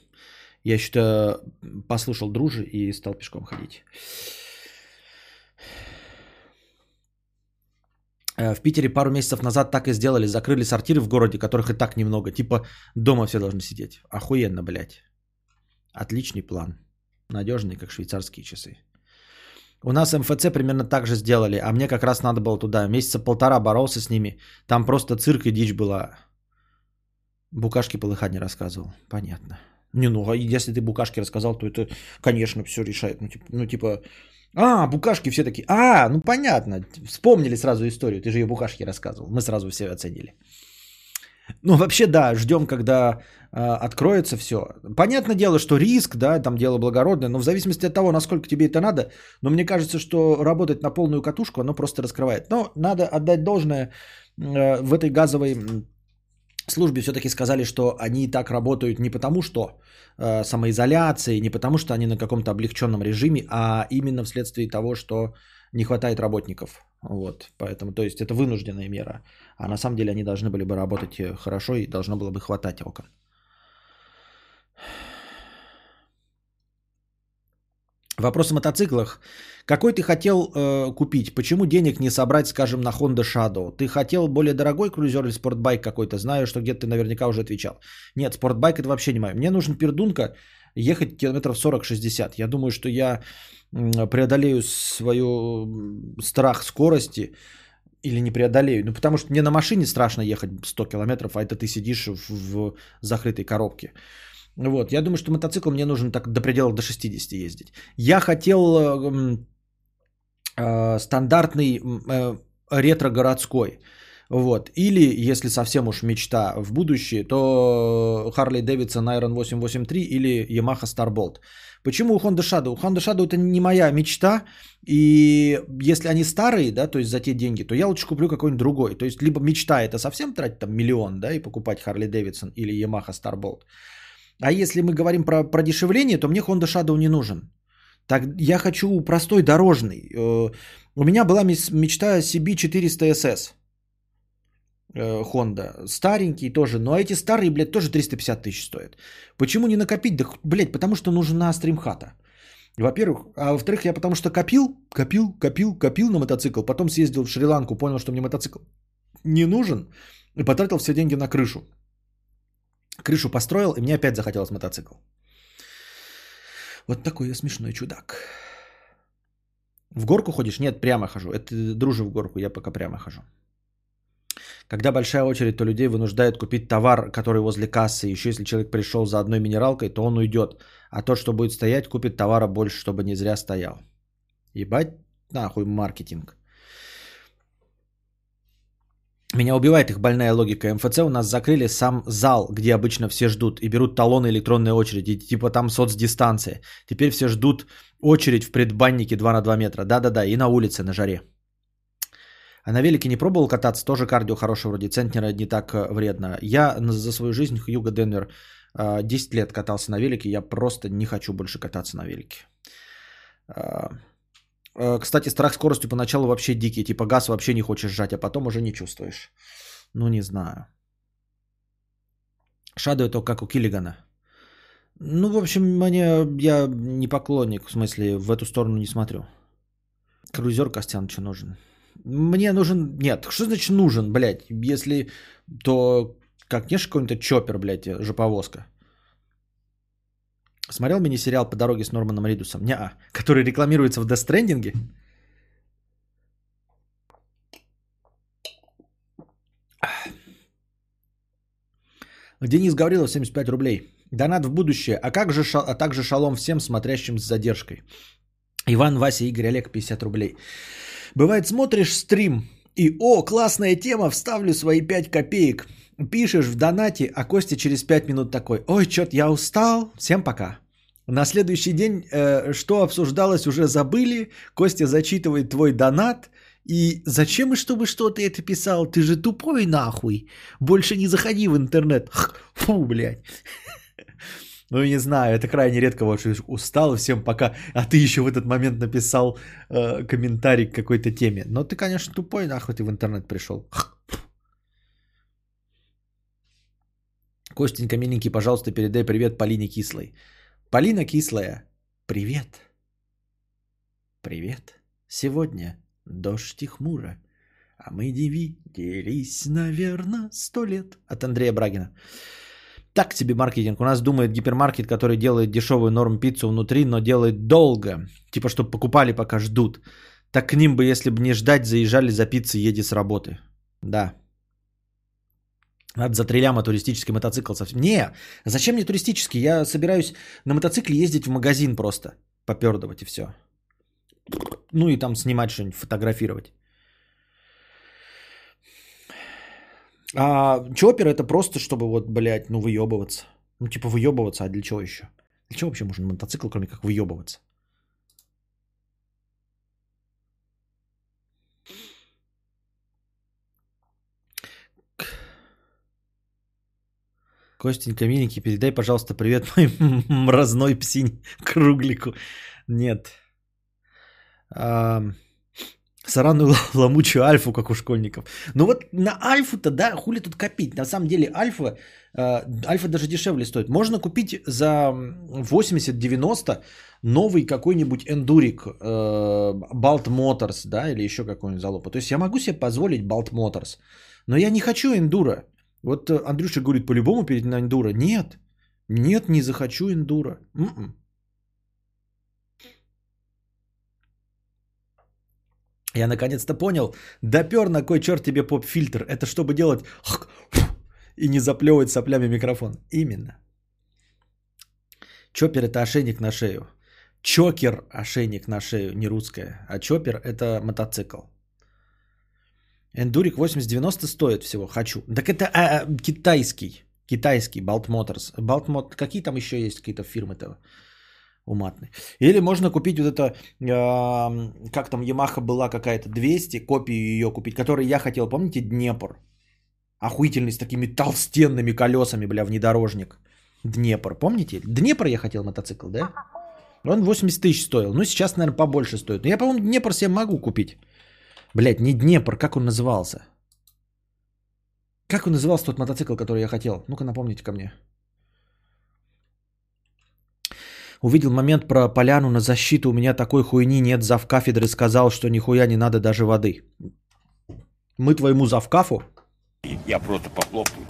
Я что-то послушал дружи и стал пешком ходить. В Питере пару месяцев назад так и сделали. Закрыли сортиры в городе, которых и так немного. Типа дома все должны сидеть. Охуенно, блядь. Отличный план. Надежный, как швейцарские часы. У нас МФЦ примерно так же сделали. А мне как раз надо было туда. Месяца полтора боролся с ними. Там просто цирк и дичь была. Букашки полыхать не рассказывал. Понятно. Не, ну, а если ты Букашки рассказал, то это, конечно, все решает. Ну, типа, Букашки все такие, ну, понятно, вспомнили сразу историю, ты же ее Букашки рассказывал, мы сразу все оценили. Ну, вообще, да, ждем, когда откроется все. Понятное дело, что риск, да, там дело благородное, но в зависимости от того, насколько тебе это надо, но мне кажется, что работать на полную катушку, оно просто раскрывает. Но надо отдать должное в этой газовой... В службе все-таки сказали, что они и так работают не потому, что самоизоляции, не потому, что они на каком-то облегченном режиме, а именно вследствие того, что не хватает работников. Вот, поэтому, то есть это вынужденная мера. А на самом деле они должны были бы работать хорошо и должно было бы хватать окон. Вопрос о мотоциклах. Какой ты хотел купить? Почему денег не собрать, скажем, на Honda Shadow? Ты хотел более дорогой крузер или спортбайк какой-то? Знаю, что где-то ты наверняка уже отвечал. Нет, спортбайк это вообще не мое. Мне нужен пердунка ехать километров 40-60. Я думаю, что я преодолею свою страх скорости или не преодолею. Ну, потому что мне на машине страшно ехать 100 километров, а это ты сидишь в закрытой коробке. Вот, я думаю, что мотоцикл мне нужен так до пределов до 60 ездить. Я хотел стандартный ретро-городской. Вот. Или, если совсем уж мечта в будущее, то Харли Дэвидсон 883 или Yamaha Starbolt. Почему у Honda Shadow? У Honda Shadow это не моя мечта, и если они старые, да, то есть за те деньги, то я лучше куплю какой-нибудь другой. То есть либо мечта это совсем тратить там миллион, да, и покупать Харли Дэвидсон или Yamaha Starbolt. А если мы говорим про продешевление, то мне Honda Shadow не нужен. Так, я хочу простой дорожный. У меня была мечта CB400SS Honda. Старенький тоже, но эти старые, блядь, тоже 350 тысяч стоят. Почему не накопить? Да, блядь, потому что нужна стримхата. Во-первых. А во-вторых, я потому что копил на мотоцикл. Потом съездил в Шри-Ланку, понял, что мне мотоцикл не нужен. И потратил все деньги на крышу. Крышу построил, и мне опять захотелось мотоцикл. Вот такой я смешной чудак. В горку ходишь? Нет, прямо хожу. Это дружи в горку, я пока прямо хожу. Когда большая очередь, то людей вынуждают купить товар, который возле кассы. Еще если человек пришел за одной минералкой, то он уйдет. А тот, что будет стоять, купит товара больше, чтобы не зря стоял. Ебать, нахуй маркетинг. Меня убивает их больная логика. МФЦ у нас закрыли сам зал, где обычно все ждут, и берут талоны электронной очереди, типа там соцдистанция. Теперь все ждут очередь в предбаннике 2 на 2 метра. Да-да-да, и на улице, на жаре. А на велике не пробовал кататься? Тоже кардио хорошее вроде, центнера не так вредно. Я за свою жизнь, Хьюго-Денвер, 10 лет катался на велике, я просто не хочу больше кататься на велике. Кстати, страх скоростью поначалу вообще дикий, типа газ вообще не хочешь сжать, а потом уже не чувствуешь. Ну, не знаю. Shadow это как у Киллигана. Ну, в общем, мне, я не поклонник, в смысле, в эту сторону не смотрю. Крузер Костянычу нужен. Мне нужен... Нет, что значит нужен, блядь? Если то, как не какой-нибудь чоппер, блядь, жоповозка. Смотрел мини-сериал «По дороге с Норманом Ридусом»? Неа. Который рекламируется в Death Stranding? Денис Гаврилов, 75 рублей. Донат в будущее. А также шалом всем смотрящим с задержкой. Иван, Вася, Игорь, Олег, 50 рублей. Бывает, смотришь стрим и «О, классная тема, вставлю свои 5 копеек». Пишешь в донате, а Костя через 5 минут такой: «Ой, чё-то я устал, всем пока». На следующий день, что обсуждалось, уже забыли. Костя зачитывает твой донат. И зачем и чтобы что ты это писал? Ты же тупой нахуй. Больше не заходи в интернет. Фу, блядь. Ну, не знаю, это крайне редко, вот, что устал, всем пока. А ты еще в этот момент написал комментарий к какой-то теме. Но ты, конечно, тупой, нахуй ты в интернет пришел. Костенька, миленький, пожалуйста, передай привет Полине Кислой. Полина Кислая, привет. Привет. Сегодня дождь и хмуро. А мы делись, наверное, 100 лет. От Андрея Брагина. Так себе маркетинг. У нас думает гипермаркет, который делает дешевую норм-пиццу внутри, но делает долго. Типа, чтобы покупали, пока ждут. Так к ним бы, если бы не ждать, заезжали за пиццей, еди с работы. Да. Надо за 3 ляма туристический мотоцикл совсем. Не, зачем мне туристический? Я собираюсь на мотоцикле ездить в магазин просто. Попёрдывать и все. Ну и там снимать что-нибудь, фотографировать. А чоппер это просто, чтобы вот, блядь, ну выебываться. Ну типа выебываться, а для чего еще? Для чего вообще нужен мотоцикл, кроме как выебываться? Костенька, миленький, передай, пожалуйста, привет моей мразной псине Круглику. Нет. Сарану ломучую альфу, как у школьников. Ну вот на альфу-то, да, хули тут копить. На самом деле альфа даже дешевле стоит. Можно купить за 80-90 новый какой-нибудь эндурик, Balt Motors, да, или еще какой-нибудь залупа. То есть я могу себе позволить Balt Motors, но я не хочу эндура. Вот Андрюша говорит, по-любому перейти на эндуро. Нет, нет, не захочу эндуро. Я наконец-то понял, допер на кой черт тебе поп-фильтр. Это чтобы делать и не заплевывать соплями микрофон. Именно. Чоппер это ошейник на шею. Чокер ошейник на шею, не русская. А чоппер это мотоцикл. Эндурик 80-90 стоит всего, хочу. Так это китайский. Китайский Balt Motors. Balt Motors. Какие там еще есть какие-то фирмы-то? Уматный. Или можно купить вот это, как там Ямаха была какая-то, 200, копию ее купить, которую я хотел, помните, Днепр? Охуительный, с такими толстенными колесами, бля, внедорожник. Днепр, помните? Днепр я хотел мотоцикл, да? Он 80 тысяч стоил, ну сейчас, наверное, побольше стоит. Но я, по-моему, Днепр себе могу купить. Блядь, не Днепр, как он назывался? Как он назывался тот мотоцикл, который я хотел? Ну-ка, напомните ко мне. Увидел момент про поляну на защиту. У меня такой хуйни нет. Завкафедры сказал, что нихуя не надо даже воды. Мы твоему завкафу? Я просто похлопаю.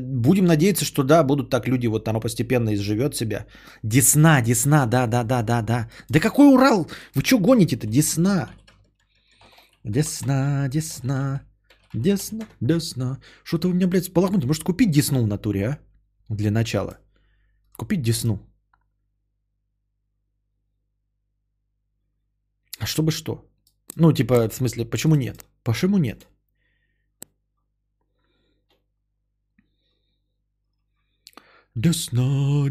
Будем надеяться, что да, будут так люди. Вот оно постепенно изживет себя. Десна, да. Да какой Урал? Вы что гоните-то? Десна. Что-то вы меня, блядь, сполохнули. Может купить десну в натуре, а? Для начала. Купить десну. А чтобы что? Ну, типа, в смысле, почему нет? Почему нет? Десна.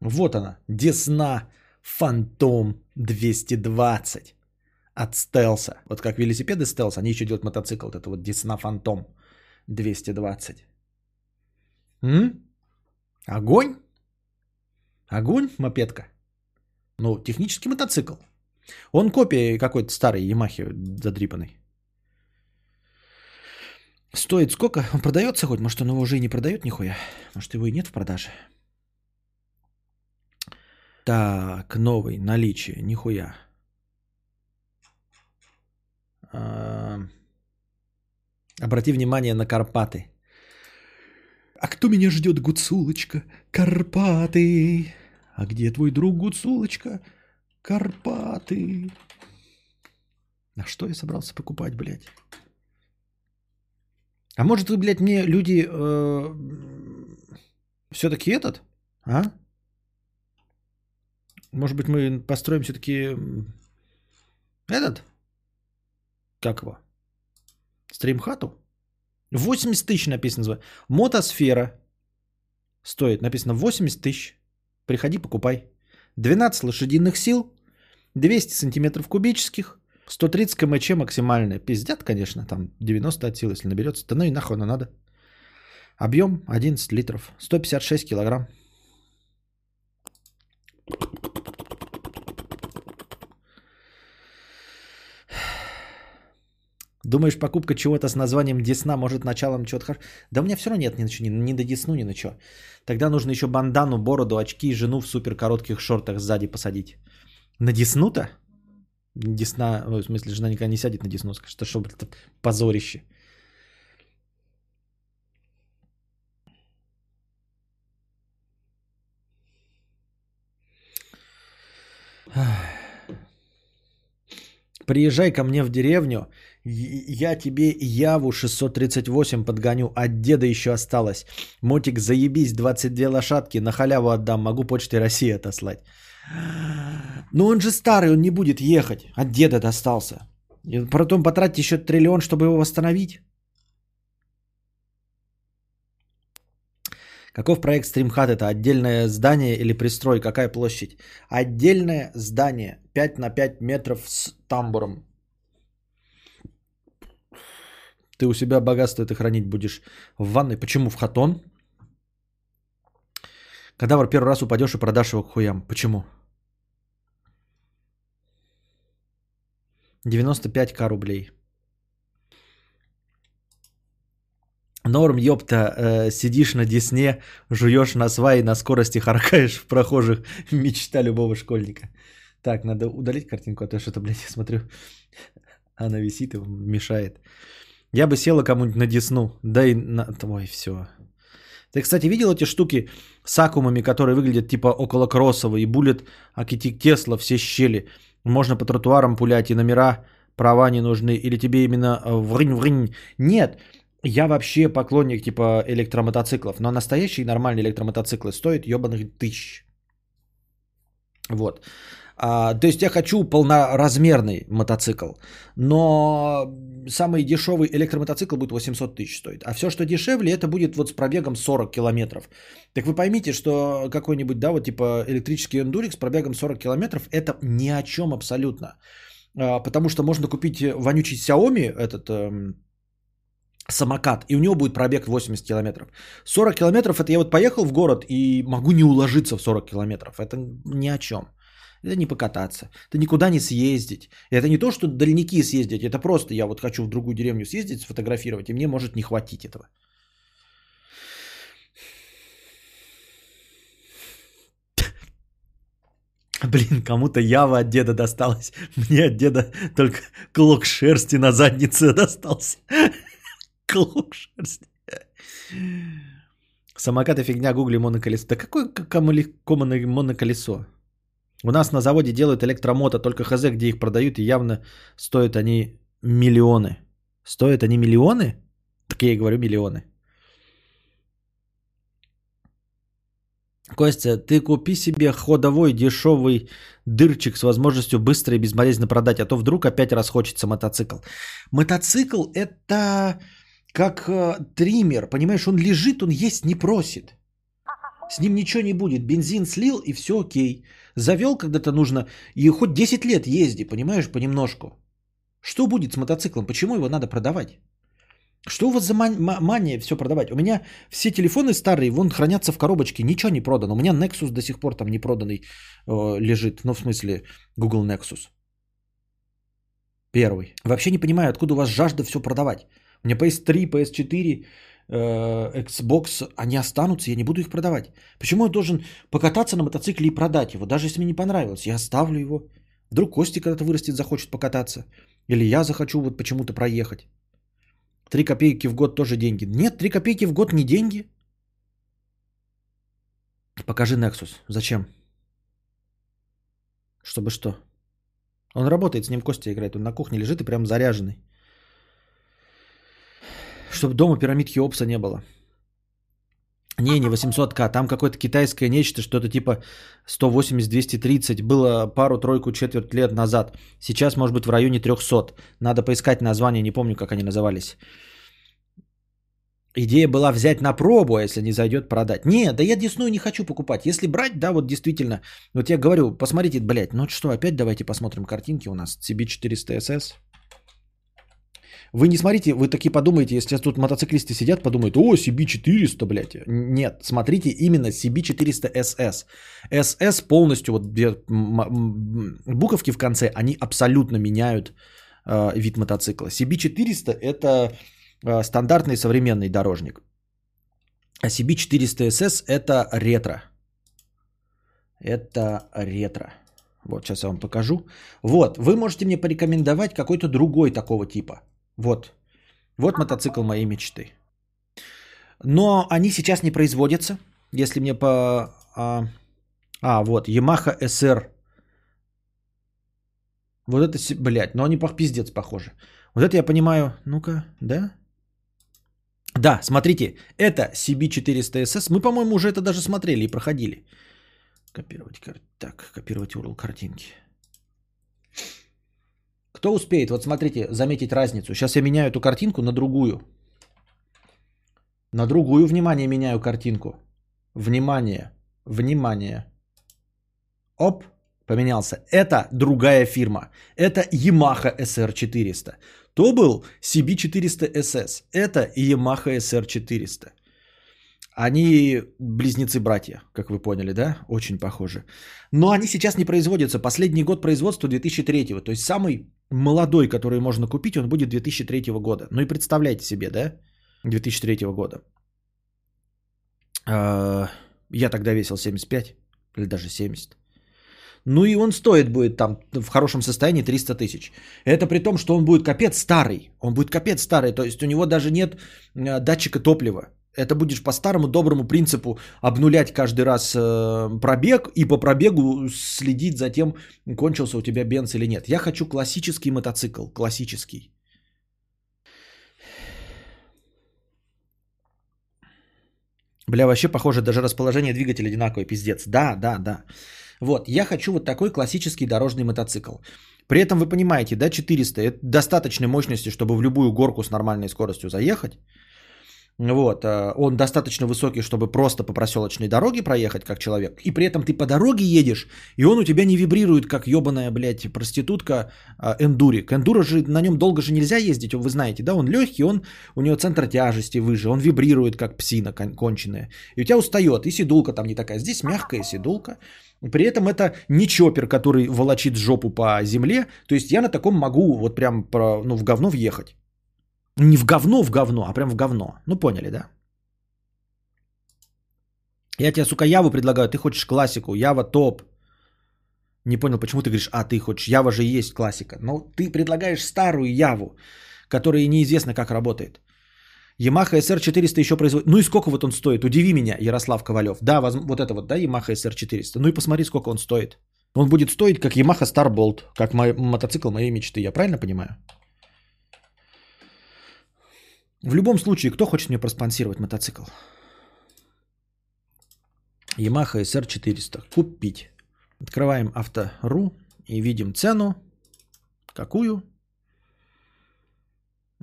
Вот она, Десна Фантом 220 от Стелса. Вот как велосипеды Стелса, они еще делают мотоцикл. Вот это вот Десна Фантом 220. Огонь? Огонь, мопедка. Ну, технический мотоцикл. Он копия какой-то старой Ямахи задрипанной. Стоит сколько? Он продается хоть? Может, он его уже и не продает нихуя? Может, его и нет в продаже? Так, новый, наличие, нихуя. Обрати внимание на Карпаты. А кто меня ждет, Гуцулочка? Карпаты. А где твой друг, Гуцулочка? Карпаты. А что я собрался покупать, блядь? А может вы, блядь, мне люди все-таки этот? А? Может быть, мы построим все-таки этот? Как его? Стримхату? 80 тысяч написано. Мотосфера стоит. Написано 80 тысяч. Приходи, покупай. 12 лошадиных сил. 200 сантиметров кубических. 130 км/ч максимальная. Пиздят, конечно. Там 90 от сил, если наберется. Да ну и нахуй надо. Объем 11 литров. 156 килограмм. Думаешь, покупка чего-то с названием Десна может началом чего-то хорошего? Да у меня все равно нет ничего, ни до Десну, ни на что. Тогда нужно еще бандану, бороду, очки и жену в супер коротких шортах сзади посадить. На Десну-то? Десна, ну, в смысле, жена никогда не сядет на Десну, скажет, что это позорище. Приезжай ко мне в деревню, я тебе Яву 638 подгоню, от деда еще осталось. Мотик, заебись, 22 лошадки, на халяву отдам, могу Почтой России отослать. Но он же старый, он не будет ехать, от деда достался. И потом потратить еще триллион, чтобы его восстановить. Каков проект StreamHut? Это отдельное здание или пристрой? Какая площадь? Отдельное здание. 5 на 5 метров с тамбуром. Ты у себя богатство это хранить будешь в ванной. Почему в хатон? Кадавр, первый раз упадешь и продашь его к хуям. Почему? 95 000 рублей. Норм, ёпта, сидишь на Десне, жуешь на свае, на скорости харкаешь в прохожих. Мечта любого школьника. Так, надо удалить картинку, а то я что-то, блядь, смотрю. Она висит и мешает. Я бы села кому-нибудь на Десну. Да и на... Ой, всё. Ты, кстати, видел эти штуки с аккумами, которые выглядят типа около кроссовой и булят акитик Тесла все щели? Можно по тротуарам пулять, и номера, права не нужны. Или тебе именно врынь-врынь? Нет. Я вообще поклонник типа электромотоциклов, но настоящие нормальные электромотоциклы стоят ёбаных тысяч. Вот. То есть я хочу полноразмерный мотоцикл, но самый дешевый электромотоцикл будет 800 тысяч стоить. А все, что дешевле, это будет вот с пробегом 40 километров. Так вы поймите, что какой-нибудь, да, вот типа электрический эндурик с пробегом 40 километров, это ни о чем абсолютно. Потому что можно купить вонючий Xiaomi, этот... самокат, и у него будет пробег 80 километров. 40 километров, это я вот поехал в город и могу не уложиться в 40 километров. Это ни о чем. Это не покататься. Это никуда не съездить. Это не то, что дальники съездить. Это просто я вот хочу в другую деревню съездить, сфотографировать, и мне может не хватить этого. Блин, кому-то Ява от деда досталась. Мне от деда только клок шерсти на заднице достался. Клок шерсти. Самокаты фигня, гугли моноколесо. Да какое моноколесо? У нас на заводе делают электромото, только хз, где их продают, и явно стоят они миллионы. Стоят они миллионы? Так я и говорю, миллионы. Костя, ты купи себе ходовой дешевый дырчик с возможностью быстро и безболезненно продать, а то вдруг опять расхочется мотоцикл. Мотоцикл это... как триммер, понимаешь, он лежит, он есть не просит. С ним ничего не будет, бензин слил и все окей. Завел когда-то нужно, и хоть 10 лет езди, понимаешь, понемножку. Что будет с мотоциклом, почему его надо продавать? Что у вас за мания все продавать? У меня все телефоны старые, вон хранятся в коробочке, ничего не продано. У меня Nexus до сих пор там не проданный лежит. Ну, в смысле, Google Nexus. Первый. Вообще не понимаю, откуда у вас жажда все продавать. У меня PS3, PS4, Xbox, они останутся, я не буду их продавать. Почему я должен покататься на мотоцикле и продать его? Даже если мне не понравилось, я оставлю его. Вдруг Костя когда-то вырастет, захочет покататься. Или я захочу вот почему-то проехать. 3 копейки в год тоже деньги. Нет, 3 копейки в год не деньги. Покажи Nexus. Зачем? Чтобы что? Он работает, с ним Костя играет. Он на кухне лежит и прям заряженный. Чтобы дома пирамид Хеопса не было. Не, не 800к. Там какое-то китайское нечто, что-то типа 180-230. Было пару-тройку, четверть лет назад. Сейчас, может быть, в районе 300. Надо поискать название, не помню, как они назывались. Идея была взять на пробу, а если не зайдет, продать. Не, да я Десну не хочу покупать. Если брать, да, вот действительно. Вот я говорю, посмотрите, блядь, ну что, опять давайте посмотрим картинки у нас. CB400SS. Вы не смотрите, вы такие подумаете, если тут мотоциклисты сидят, подумают, о, CB400, блядь. Нет, смотрите именно CB400SS. SS полностью, вот две буковки в конце, они абсолютно меняют вид мотоцикла. CB400 это стандартный современный дорожник. А CB400SS это ретро. Это ретро. Вот, сейчас я вам покажу. Вот, вы можете мне порекомендовать какой-то другой такого типа. Вот. Вот мотоцикл моей мечты. Но они сейчас не производятся. Если мне по... вот, Yamaha SR. Вот это, блядь, но они пиздец похожи. Вот это я понимаю. Ну-ка, да? Да, смотрите. Это CB400SS. Мы, по-моему, уже это даже смотрели и проходили. Копировать. Так, копировать URL картинки. Кто успеет, вот смотрите, заметить разницу. Сейчас я меняю эту картинку на другую. На другую, внимание, меняю картинку. Внимание, внимание. Оп, поменялся. Это другая фирма. Это Yamaha SR400. То был CB400SS. Это Yamaha SR400. Они близнецы-братья, как вы поняли, да? Очень похожи. Но они сейчас не производятся. Последний год производства 2003-го. То есть самый молодой, который можно купить, он будет 2003 года. Ну и представляете себе, да? 2003 года. Я тогда весил 75 или даже 70. Ну и он стоит будет там в хорошем состоянии 300 тысяч. Это при том, что он будет капец старый. Он будет капец старый. То есть у него даже нет датчика топлива. Это будешь по старому доброму принципу обнулять каждый раз пробег и по пробегу следить за тем, кончился у тебя бенз или нет. Я хочу классический мотоцикл, классический. Бля, вообще похоже, даже расположение двигателя одинаковое, пиздец. Да, да, да. Вот, я хочу вот такой классический дорожный мотоцикл. При этом вы понимаете, да, 400 – это достаточной мощности, чтобы в любую горку с нормальной скоростью заехать. Вот, он достаточно высокий, чтобы просто по проселочной дороге проехать как человек. И при этом ты по дороге едешь, и он у тебя не вибрирует, как ебаная, блядь, проститутка эндурик. Эндура же, на нем долго же нельзя ездить, вы знаете, да? Он легкий, он, у него центр тяжести выше, он вибрирует, как псина конченая. И у тебя устает, и седулка там не такая. Здесь мягкая седулка. При этом это не чоппер, который волочит жопу по земле. То есть я на таком могу вот прям ну, в говно въехать. Не в говно, а прям в говно. Ну, поняли, да? Я тебе, сука, Яву предлагаю. Ты хочешь классику. Ява топ. Не понял, почему ты говоришь, а ты хочешь. Ява же есть классика. Но ты предлагаешь старую Яву, которая неизвестно как работает. Yamaha SR400 еще производит. Ну и сколько вот он стоит? Удиви меня, Ярослав Ковалев. Да, вот это вот, да, Yamaha SR400. Ну и посмотри, сколько он стоит. Он будет стоить, как Yamaha Starbolt. Как мотоцикл моей мечты. Я правильно понимаю? В любом случае, кто хочет мне проспонсировать мотоцикл? Yamaha SR400. Купить. Открываем Авто.ру и видим цену. Какую?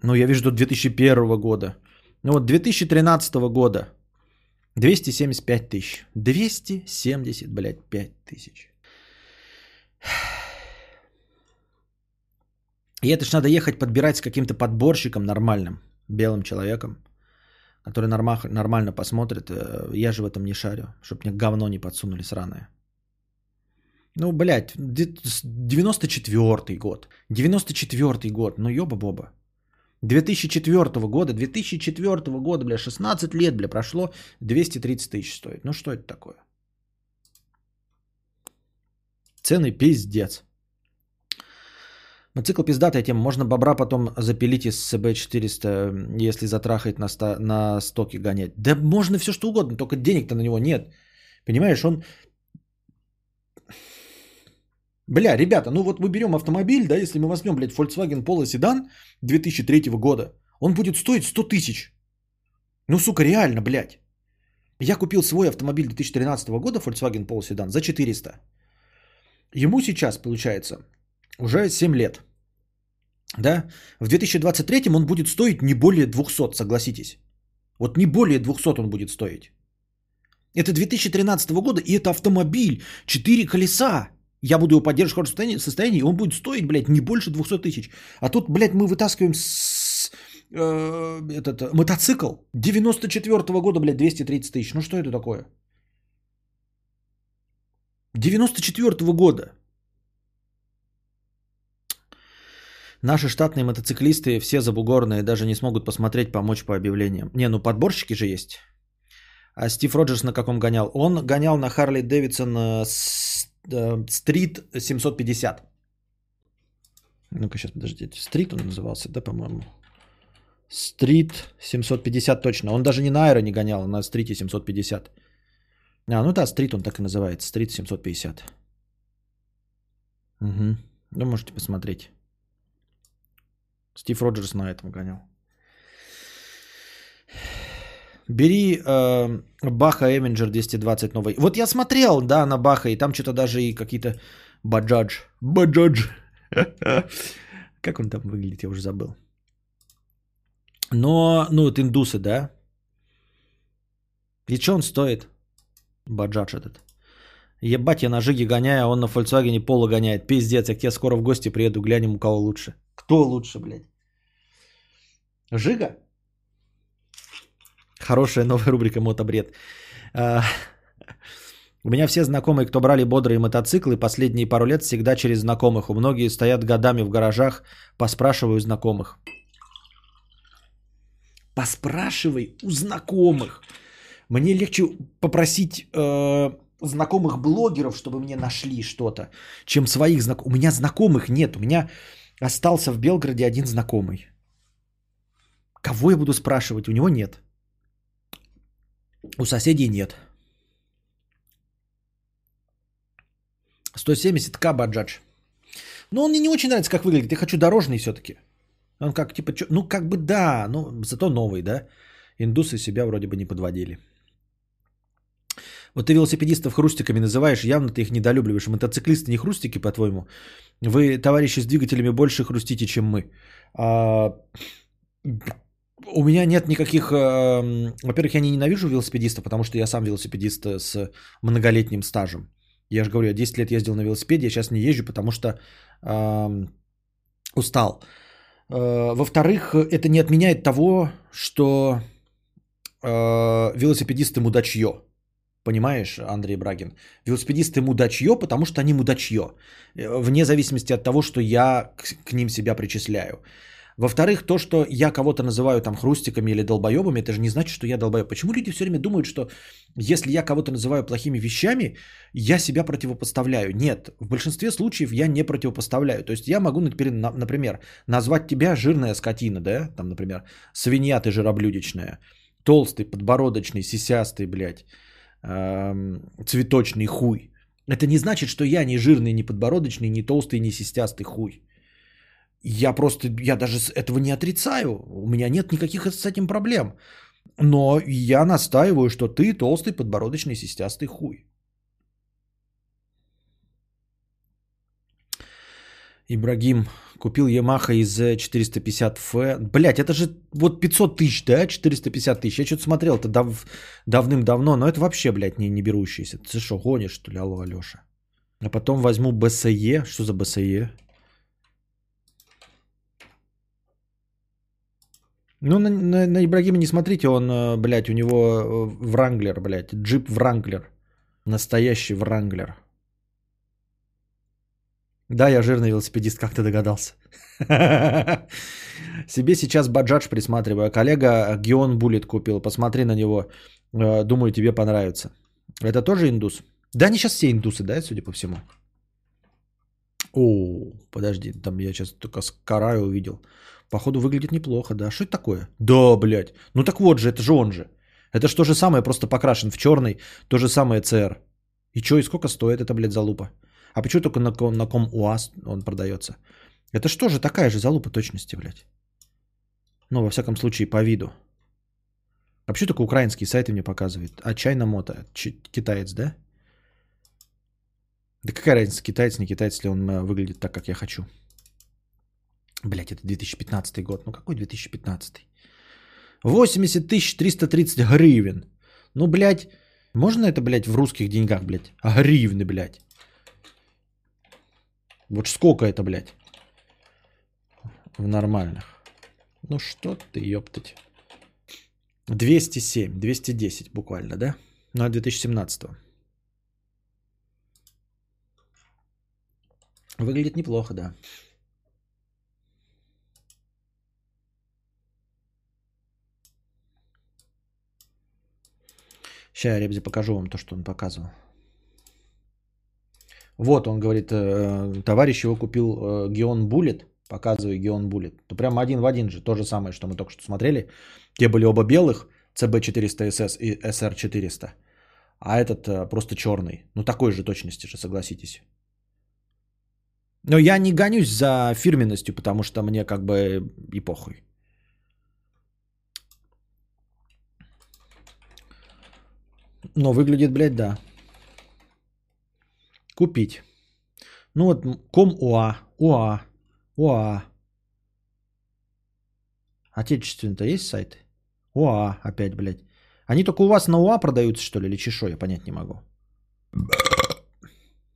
Ну, я вижу до 2001 года. Ну, вот 2013 года. 275 тысяч. 270, блядь, 5 тысяч. И это ж надо ехать подбирать с каким-то подборщиком нормальным. белым человеком, который нормально посмотрит. Я же в этом не шарю, чтобы мне говно не подсунули сраное. Ну, блядь, 94-й год. 94-й год, ну ёба-боба. 2004 года, бля, 16 лет, бля, прошло, 230 тысяч стоит. Ну, что это такое? Цены пиздец. Мотоцикл пиздатая тема. Можно бобра потом запилить из CB400, если затрахать на стоке гонять. Да можно все что угодно, только денег-то на него нет. Понимаешь, он... Бля, ребята, ну вот мы берем автомобиль, да, если мы возьмем, блядь, Volkswagen Polo Sedan 2003 года, он будет стоить 100 тысяч. Ну, сука, реально, блядь. Я купил свой автомобиль 2013 года, Volkswagen Polo Sedan, за 400. Ему сейчас, получается, уже 7 лет. Да? В 2023 он будет стоить не более 200, согласитесь. Вот не более 200 он будет стоить. Это 2013 года, и это автомобиль, 4 колеса. Я буду его поддерживать в хорошем состоянии, и он будет стоить, блядь, не больше 200 тысяч. А тут, блядь, мы вытаскиваем этот мотоцикл 94 года, блядь, 230 тысяч. Ну что это такое? 94 года. Наши штатные мотоциклисты все забугорные, даже не смогут посмотреть, помочь по объявлениям. Не, ну подборщики же есть. А Стив Роджерс на каком гонял? Он гонял на Харли Дэвидсон стрит 750. Ну-ка, сейчас, подождите. Стрит он назывался, да, по-моему? Стрит 750 точно. Он даже не на аэро не гонял, а на стрите 750. А, ну да, стрит он так и называется. Стрит 750. Угу. Ну, можете посмотреть. Стив Роджерс на этом гонял. Бери Баха Эминджер 220 новый. Вот я смотрел, да, на Баха, и там что-то даже и какие-то Bajaj. Bajaj. Как он там выглядит, я уже забыл. Но, ну, это индусы, да? И что он стоит? Bajaj этот. Ебать, я на Жиге гоняю, а он на Volkswagen Polo гоняет. Пиздец, я к тебе скоро в гости приеду, глянем, у кого лучше. Кто лучше, блядь? Жига? Хорошая новая рубрика «Мотобред». У меня все знакомые, кто брали бодрые мотоциклы, последние пару лет всегда через знакомых. У многих стоят годами в гаражах, поспрашиваю знакомых. Поспрашивай у знакомых. Мне легче попросить знакомых блогеров, чтобы мне нашли что-то, чем своих знакомых. У меня знакомых нет. У меня остался в Белгороде один знакомый. Кого я буду спрашивать? У него нет. У соседей нет. 170к Bajaj. Но он мне не очень нравится, как выглядит. Я хочу дорожный все-таки. Он как, типа, ну как бы да, но зато новый, да. Индусы себя вроде бы не подводили. Вот ты велосипедистов хрустиками называешь, явно ты их недолюбливаешь. Мотоциклисты не хрустики, по-твоему? Вы, товарищи с двигателями, больше хрустите, чем мы. У меня нет никаких... Во-первых, я не ненавижу велосипедистов, потому что я сам велосипедист с многолетним стажем. Я же говорю, я 10 лет ездил на велосипеде, я сейчас не езжу, потому что устал. Во-вторых, это не отменяет того, что велосипедисты мудачье. Понимаешь, Андрей Брагин? Велосипедисты мудачье, потому что они мудачье. Вне зависимости от того, что я к ним себя причисляю. Во-вторых, то, что я кого-то называю там хрустиками или долбоебами, это же не значит, что я долбоеб. Почему люди все время думают, что если я кого-то называю плохими вещами, я себя противопоставляю? Нет, в большинстве случаев я не противопоставляю. То есть я могу, например, назвать тебя жирная скотина, да, там, например, свинья ты жироблюдечная, толстый, подбородочный, сисястый, блядь, цветочный хуй. Это не значит, что я не жирный, не подбородочный, не толстый, не сисястый хуй. Я даже этого не отрицаю, у меня нет никаких с этим проблем, но я настаиваю, что ты толстый, подбородочный, сисястый хуй. Ибрагим купил Ямаха из 450F, блять, это же вот 500 тысяч, да, 450 тысяч, я что-то смотрел, это давным-давно, но это вообще, блядь, не берущиеся, ты что, гонишь, что ли, алло, Алеша? А потом возьму БСЕ, что за БСЕ? Ну, на Ибрагима не смотрите, он, блядь, у него Вранглер, блядь, джип Вранглер. Настоящий Вранглер. Да, я жирный велосипедист, как ты догадался. Себе сейчас Bajaj присматриваю. Коллега Geon Bullet купил, посмотри на него. Думаю, тебе понравится. Это тоже индус? Да, они сейчас все индусы, да, судя по всему. О, подожди, там я сейчас только Скараю увидел. Походу, выглядит неплохо, да. Что это такое? Да, блядь. Ну так вот же, это же он же. Это же то же самое, просто покрашен в черный, то же самое CR. И что, и сколько стоит эта, блядь, залупа? А почему только на ком УАЗ он продается? Это что же такая же залупа точности, блядь? Ну, во всяком случае, по виду. А почему только украинские сайты мне показывают? А China Moto, китаец, да? Да какая разница, китаец, не китаец, если он выглядит так, как я хочу. Блядь, это 2015 год. Ну какой 2015? 80 330 гривен. Ну, блядь, можно это, блядь, в русских деньгах, блядь? А гривны, блядь. Вот сколько это, блядь? В нормальных. Ну что ты, ёптать. 207, 210 буквально, да? Ну, а 2017-го. Выглядит неплохо, да. Сейчас я, ребзи, покажу вам то, что он показывал. Вот, он говорит, товарищ его купил Geon Bullet. Показываю Geon Bullet. Ну, прямо один в один же. То же самое, что мы только что смотрели. Те были оба белых, CB400SS и SR400. А этот просто черный. Ну, такой же точности же, согласитесь. Но я не гонюсь за фирменностью, потому что мне как бы и похуй. Но выглядит, блядь, да. Купить. Ну вот, КомУА. Отечественный-то есть сайты? УА опять, блядь. Они только у вас на УА продаются, что ли, или чешо? Я понять не могу.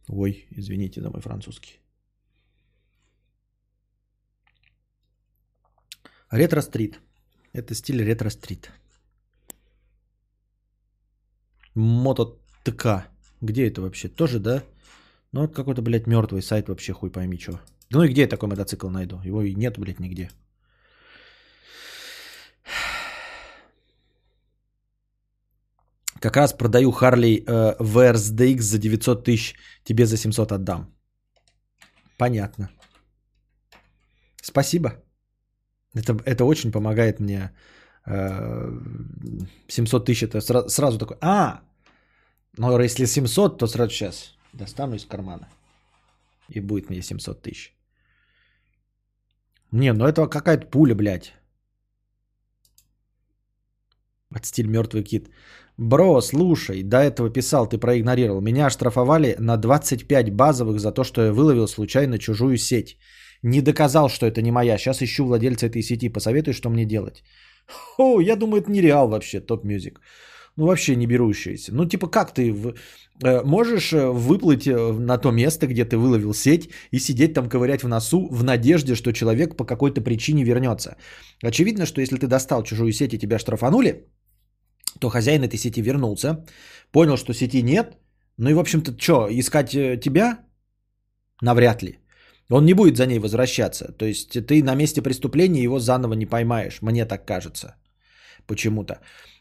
Ой, извините за мой французский. Ретро-стрит. Это стиль ретро-стрит. Мототка. Где это вообще? Тоже, да? Ну, вот какой-то, блядь, мертвый сайт вообще, хуй пойми, чё. Ну и где я такой мотоцикл найду? Его и нет, блядь, нигде. Как раз продаю Харли VRSDX за 900 тысяч. Тебе за 700 отдам. Понятно. Спасибо. Это очень помогает мне. 700 тысяч это сразу такой. А! Но если 700, то сразу сейчас достану из кармана. И будет мне 700 тысяч. Не, ну это какая-то пуля, блядь. От стиль мертвый кит. Бро, слушай, до этого писал, ты проигнорировал. Меня оштрафовали на 25 базовых за то, что я выловил случайно чужую сеть. Не доказал, что это не моя. Сейчас ищу владельца этой сети. Посоветуй, что мне делать. О, я думаю, это нереал вообще, топ-мюзик. Ну, вообще не берущаяся. Ну, типа, как ты можешь выплыть на то место, где ты выловил сеть, и сидеть там ковырять в носу в надежде, что человек по какой-то причине вернется? Очевидно, что если ты достал чужую сеть и тебя штрафанули, то хозяин этой сети вернулся, понял, что сети нет, ну и, в общем-то, что, искать тебя? Навряд ли. Он не будет за ней возвращаться. То есть ты на месте преступления его заново не поймаешь. Мне так кажется. Почему-то.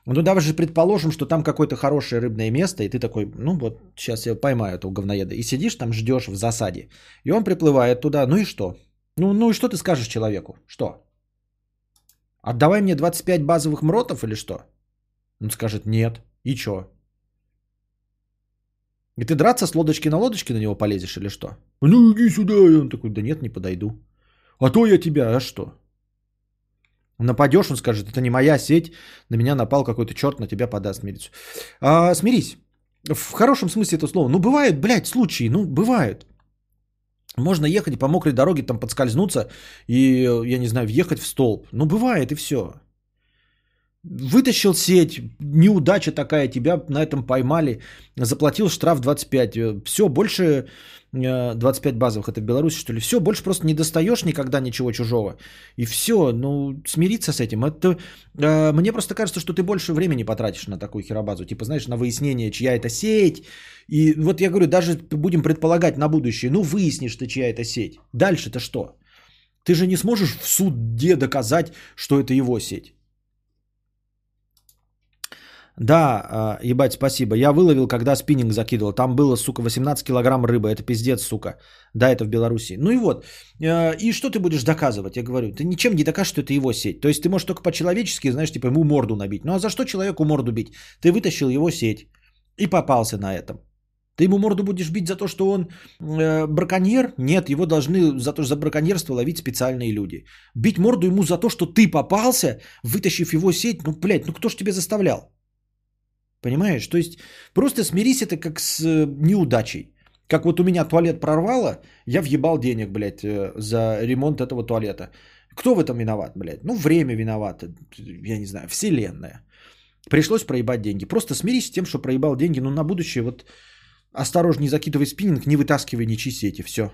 Ну, даже предположим, что там какое-то хорошее рыбное место, и ты такой, ну, вот сейчас я поймаю этого говноеда. И сидишь там, ждешь в засаде. И он приплывает туда. Ну и что? Ну и что ты скажешь человеку? Что? Отдавай мне 25 базовых мротов или что? Он скажет, нет. И что? И ты драться с лодочки на лодочке на него полезешь или что? Ну, иди сюда. И он такой, да нет, не подойду. А то я тебя, а что? Нападешь, он скажет, это не моя сеть, на меня напал какой-то черт, на тебя подаст милицию. А, смирись. В хорошем смысле это слово. Ну, бывают, блядь, случаи, ну, бывают. Можно ехать по мокрой дороге, там подскользнуться и, я не знаю, въехать в столб. Ну, бывает и все. Вытащил сеть, неудача такая, тебя на этом поймали, заплатил штраф 25. Все, больше 25 базовых, это в Беларуси, что ли? Все, больше просто не достаешь никогда ничего чужого. И все, ну, смириться с этим. Это, мне просто кажется, что ты больше времени потратишь на такую херобазу. Типа, знаешь, на выяснение, чья это сеть. И вот я говорю, даже будем предполагать на будущее, ну, выяснишь ты, чья это сеть. Дальше-то что? Ты же не сможешь в суде доказать, что это его сеть. Да, ебать, спасибо. Я выловил, когда спиннинг закидывал. Там было, сука, 18 килограмм рыбы. Это пиздец, сука. Да, это в Беларуси. Ну и вот. И что ты будешь доказывать? Я говорю, ты ничем не докажешь, что это его сеть. То есть ты можешь только по-человечески, знаешь, типа ему морду набить. Ну а за что человеку морду бить? Ты вытащил его сеть и попался на этом. Ты ему морду будешь бить за то, что он браконьер? Нет, его должны за то, что за браконьерство ловить специальные люди. Бить морду ему за то, что ты попался, вытащив его сеть? Ну, блядь, ну кто ж тебя заставлял? Понимаешь? То есть просто смирись это как с неудачей. Как вот у меня туалет прорвало, я въебал денег, блядь, за ремонт этого туалета. Кто в этом виноват, блядь? Ну, время виновато, я не знаю, вселенная. Пришлось проебать деньги. Просто смирись с тем, что проебал деньги, но на будущее вот осторожней закидывай спиннинг, не вытаскивай ничьи сети, все.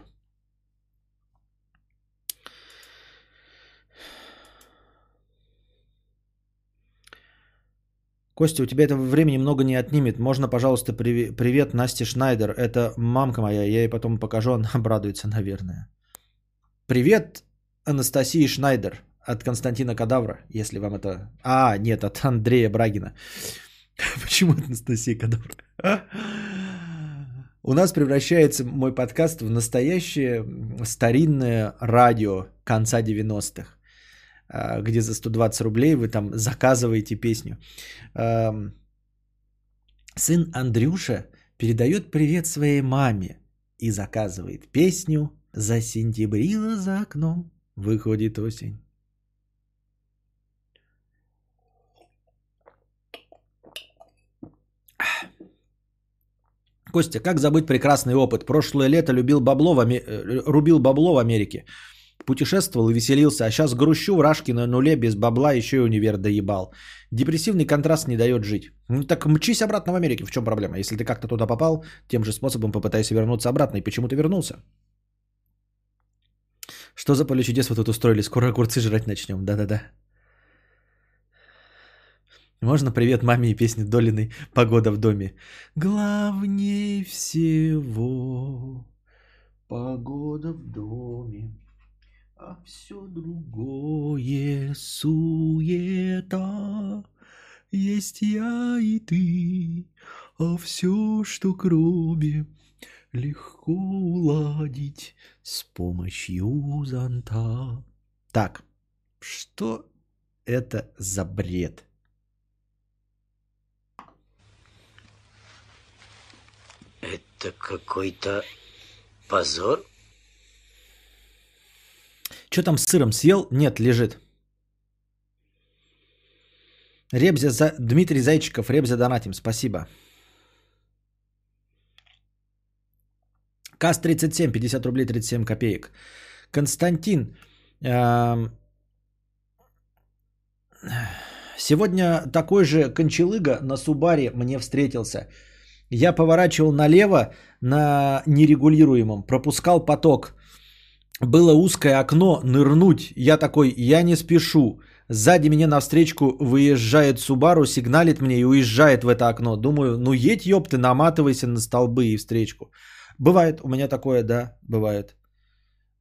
Костя, у тебя этого времени много не отнимет. Можно, пожалуйста, привет Насте Шнайдер. Это мамка моя, я ей потом покажу, она обрадуется, наверное. Привет Анастасии Шнайдер от Константина Кадавра, если вам это... А, нет, от Андрея Брагина. Почему от Анастасии Кадавра? У нас превращается мой подкаст в настоящее старинное радио конца 90-х. Где за 120 рублей вы там заказываете песню. Сын Андрюша передает привет своей маме и заказывает песню «Засентябрило за окном, выходит осень». Костя, как забыть прекрасный опыт? Прошлое лето рубил бабло в Америке. Путешествовал и веселился, а сейчас грущу в рашки на нуле, без бабла, еще и универ доебал. Депрессивный контраст не дает жить. Ну так мчись обратно в Америку, в чем проблема? Если ты как-то туда попал, тем же способом попытайся вернуться обратно. И почему ты вернулся? Что за поле чудес вы тут устроили? Скоро огурцы жрать начнем, да-да-да. Можно привет маме и песни Долиной «Погода в доме»? Главней всего погода в доме. А все другое суета, есть я и ты, а все, что кроме, легко уладить с помощью зонта. Так, что это за бред? Это какой-то позор? Что там с сыром? Съел? Нет, лежит. Ребзя за... Дмитрий Зайчиков, Ребзя донатим. Спасибо. КАС 37, 50 рублей 37 копеек. Константин. Сегодня такой же кончалыга на Субаре мне встретился. Я поворачивал налево на нерегулируемом, пропускал поток. Было узкое окно, нырнуть. Я такой, я не спешу. Сзади меня навстречку выезжает Субару, сигналит мне и уезжает в это окно. Думаю, ну едь, ёб ты, наматывайся на столбы и встречку. Бывает, у меня такое, да, бывает.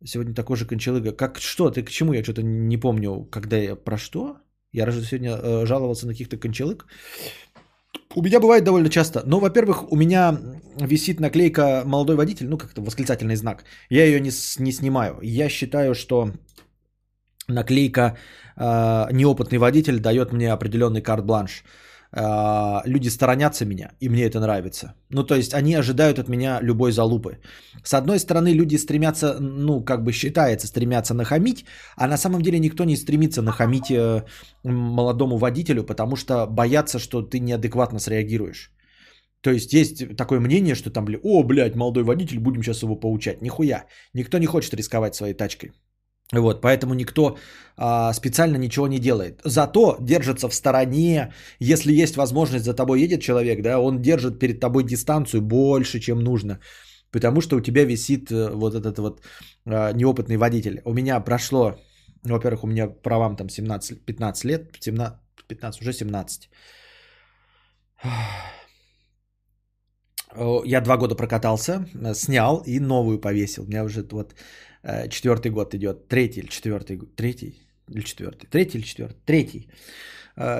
Сегодня такой же кончалыга. Как что? Ты к чему? Я что-то не помню, когда я про что. Я сегодня жаловался на каких-то кончалык. У меня бывает довольно часто. Но, во-первых, у меня висит наклейка «Молодой водитель», ну, как-то восклицательный знак. Я ее не снимаю. Я считаю, что наклейка «Неопытный водитель» дает мне определенный карт-бланш. Люди сторонятся меня, и мне это нравится. Ну, то есть, они ожидают от меня любой залупы. С одной стороны, люди стремятся, ну, как бы считается, стремятся нахамить, а на самом деле никто не стремится нахамить молодому водителю, потому что боятся, что ты неадекватно среагируешь. То есть, есть такое мнение, что там, о, блядь, молодой водитель, будем сейчас его поучать. Нихуя. Никто не хочет рисковать своей тачкой. Вот, поэтому никто специально ничего не делает. Зато держится в стороне. Если есть возможность, за тобой едет человек, да, он держит перед тобой дистанцию больше, чем нужно. Потому что у тебя висит вот этот вот неопытный водитель. У меня прошло, во-первых, у меня правам там 17-15 лет, 15, уже 17. Я 2 года прокатался, снял и новую повесил. У меня уже вот 4-й год идет, 3-й или 4-й.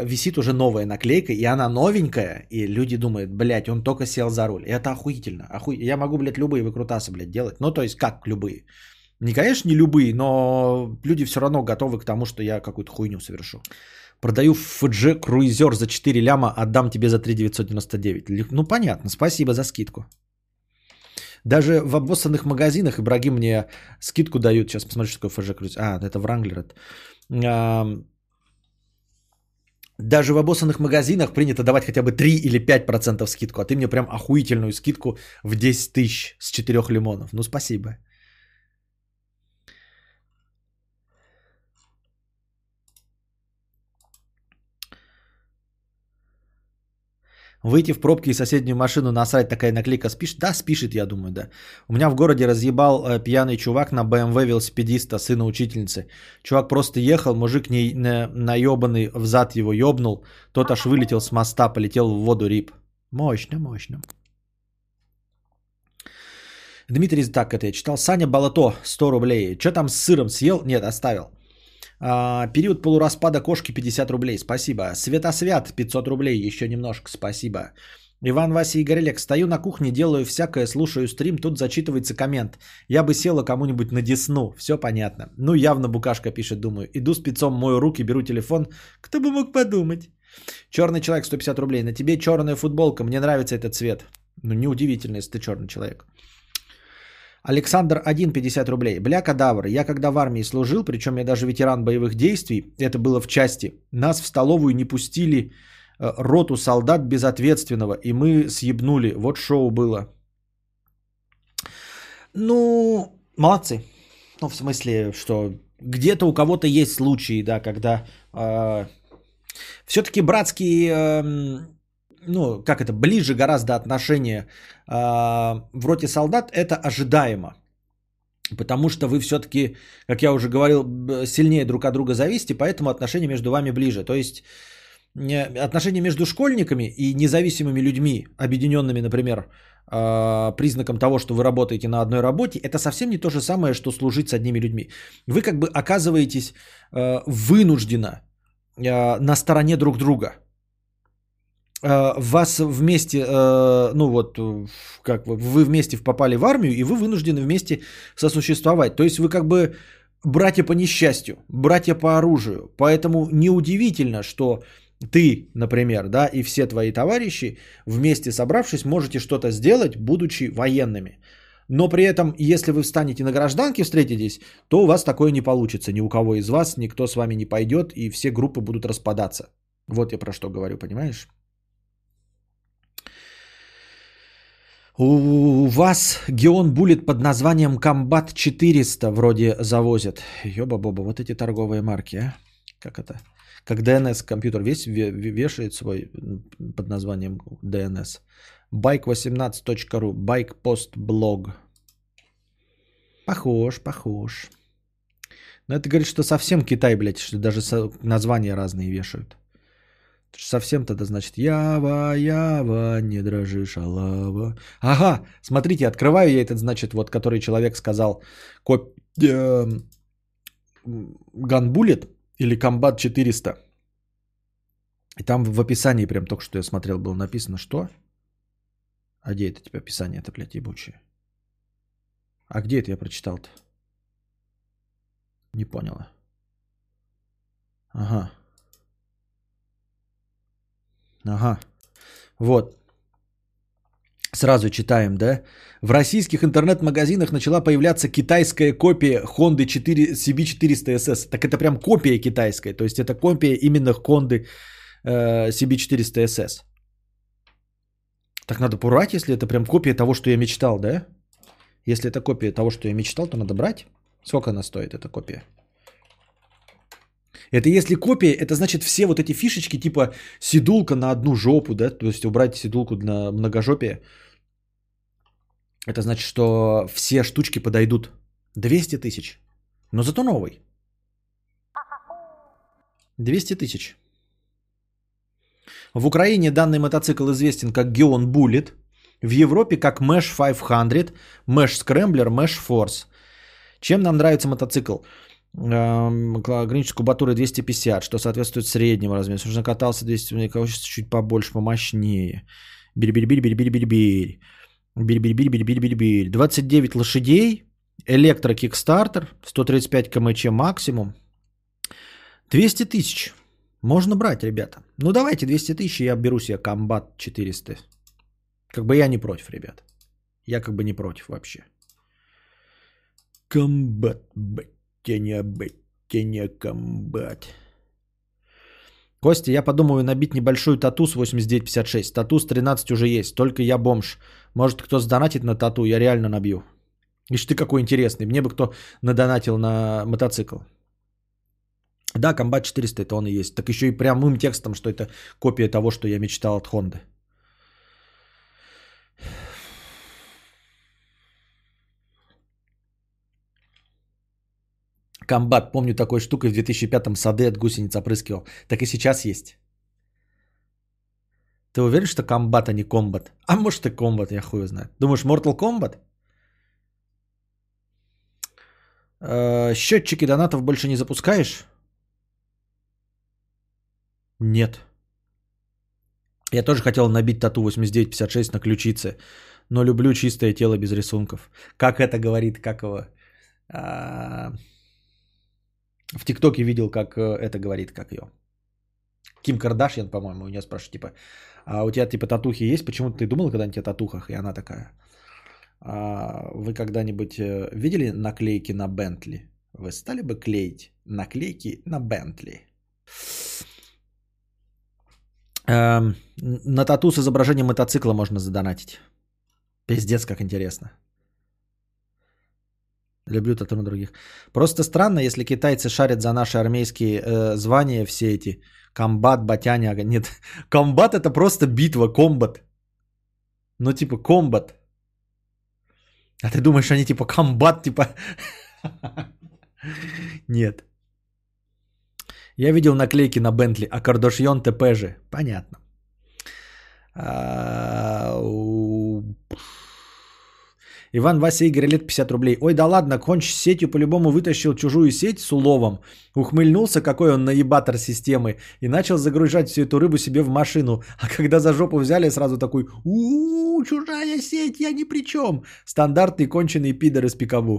Висит уже новая наклейка, и она новенькая, и люди думают, блядь, он только сел за руль. И это охуительно. Я могу, блядь, любые выкрутасы, блядь, делать. Ну, то есть, как любые. Не, конечно, не любые, но люди все равно готовы к тому, что я какую-то хуйню совершу. Продаю FJ Cruiser за 4 ляма, отдам тебе за 3,999. Ну, понятно, спасибо за скидку. Даже в обоссанных магазинах, враги мне скидку дают. Сейчас посмотрю, что такое FJ Cruiser. А, это Вранглер. Даже в обоссанных магазинах принято давать хотя бы 3 или 5% скидку. А ты мне прям охуительную скидку в 10 тысяч с 4 лимонов. Ну, спасибо. Выйти в пробки и соседнюю машину насрать, такая наклейка спишет? Да, спишет, я думаю, да. У меня в городе разъебал пьяный чувак на BMW велосипедиста, сына учительницы. Чувак просто ехал, мужик наебанный в зад его ёбнул. Тот аж вылетел с моста, полетел в воду, рип. Мощно, мощно. Дмитрий, так это я читал. Саня Болото, 100 рублей. Чё там с сыром съел? Нет, оставил. Период полураспада кошки 50 рублей, спасибо. Светосвят 500 рублей, еще немножко, спасибо. Иван, Вася и Горелек, стою на кухне, делаю всякое, слушаю стрим, тут зачитывается коммент. Я бы села кому-нибудь на Десну, все понятно. Ну явно Букашка пишет, думаю. Иду с пиццом, мою руки, беру телефон, кто бы мог подумать. Черный человек 150 рублей, на тебе черная футболка, мне нравится этот цвет. Ну неудивительно, если ты черный человек. Александр 1, 50 рублей. Бля, кадавр, я когда в армии служил, причем я даже ветеран боевых действий, это было в части, нас в столовую не пустили роту солдат безответственного, и мы съебнули. Вот шоу было. Ну, молодцы. Ну, в смысле, что где-то у кого-то есть случаи, да, когда все-таки братские... ну, как это, ближе гораздо отношение в роте солдат, это ожидаемо. Потому что вы все-таки, как я уже говорил, сильнее друг от друга зависите, поэтому отношения между вами ближе. То есть отношения между школьниками и независимыми людьми, объединенными, например, признаком того, что вы работаете на одной работе, это совсем не то же самое, что служить с одними людьми. Вы как бы оказываетесь вынужденно на стороне друг друга. Вас вместе, ну вот, как вы вместе попали в армию, и вы вынуждены вместе сосуществовать. То есть вы как бы братья по несчастью, братья по оружию. Поэтому неудивительно, что ты, например, да, и все твои товарищи, вместе собравшись, можете что-то сделать, будучи военными. Но при этом, если вы встанете на гражданке, встретитесь, то у вас такое не получится. Ни у кого из вас, никто с вами не пойдет, и все группы будут распадаться. Вот я про что говорю, понимаешь? У вас Geon Bullet под названием Комбат 400 вроде завозят. Ёба-боба, вот эти торговые марки, а? Как это? Как DNS компьютер весь вешает свой под названием DNS. Bike18.ru, bikepost.blog. Похож, похож. Но это говорит, что совсем Китай, блядь, что даже названия разные вешают. Совсем тогда, значит, Ява, Ява, не дрожи, шалава. Ага, смотрите, открываю я этот, значит, вот, который человек сказал, Ганбулет или Комбат 400. И там в описании прям только что я смотрел, было написано, что? А где это тебе описание-то, блядь, ебучее? А где это я прочитал-то? Не поняла. Ага. Ага, вот, сразу читаем, да? В российских интернет-магазинах начала появляться китайская копия Honda CB400SS. Так это прям копия китайская, то есть это копия именно Honda CB400SS. Так надо брать, если это прям копия того, что я мечтал, да? Если это копия того, что я мечтал, то надо брать. Сколько она стоит, эта копия? Это если копия, это значит все вот эти фишечки типа седулка на одну жопу, да, то есть убрать седулку на многожопие. Это значит, что все штучки подойдут. 200 тысяч, но зато новый. 200 тысяч. В Украине данный мотоцикл известен как Geon Bullet, в Европе как Mesh 500, Mesh Scrambler, Mesh Force. Чем нам нравится мотоцикл? Ограниченность кубатуры 250, что соответствует среднему размеру. Если уже катался 200, у меня получится чуть побольше, помощнее. Бирь-бирь-бирь-бирь-бирь-бирь. Бирь-бирь-бирь-бирь-бирь-бирь. 29 лошадей, электро-кикстартер, 135 км/ч максимум. 200 тысяч. Можно брать, ребята. Ну, давайте 200 тысяч, я беру себе комбат 400. Как бы я не против, ребят. Я как бы не против вообще. Комбат, бать, я не комбат. Костя, я подумаю набить небольшую тату с 8956. Тату с 13 уже есть, только я бомж. Может, кто сдонатит на тату, я реально набью. Ишь ты какой интересный. Мне бы кто надонатил на мотоцикл. Да, комбат 400 это он и есть. Так еще и прямым текстом, что это копия того, что я мечтал от Honda. Комбат, помню такой штукой в 2005-м сады от гусениц опрыскивал. Так и сейчас есть. Ты уверен, что комбат, а не комбат? А может и комбат, я хуй знаю. Думаешь, Mortal Kombat? Счетчики донатов больше не запускаешь? Нет. Я тоже хотел набить тату 8956 на ключице, но люблю чистое тело без рисунков. Как это говорит, как его... В ТикТоке видел, как это говорит, как ее. Ким Кардашьян, по-моему, у нее спрашивают, типа, а у тебя, типа, татухи есть? Почему ты думала когда-нибудь о татухах? И она такая, а вы когда-нибудь видели наклейки на Бентли? Вы стали бы клеить наклейки на Бентли? На тату с изображением мотоцикла можно задонатить. Пиздец, как интересно. Люблю тату на других. Просто странно, если китайцы шарят за наши армейские звания все эти. Комбат, батяня. Нет, комбат это просто битва, комбат. Ну типа комбат. А ты думаешь, они типа комбат, типа... Нет. Я видел наклейки на Бентли, а Кардашьян ТП же. Понятно. Иван, Вася, Игорь, лет 50 рублей. Ой, да ладно, конч с сетью, по-любому вытащил чужую сеть с уловом. Ухмыльнулся, какой он наебатор системы, и начал загружать всю эту рыбу себе в машину. А когда за жопу взяли, сразу такой, у-у-у, чужая сеть, я ни при чем. Стандартный конченый пидор из Пикабу.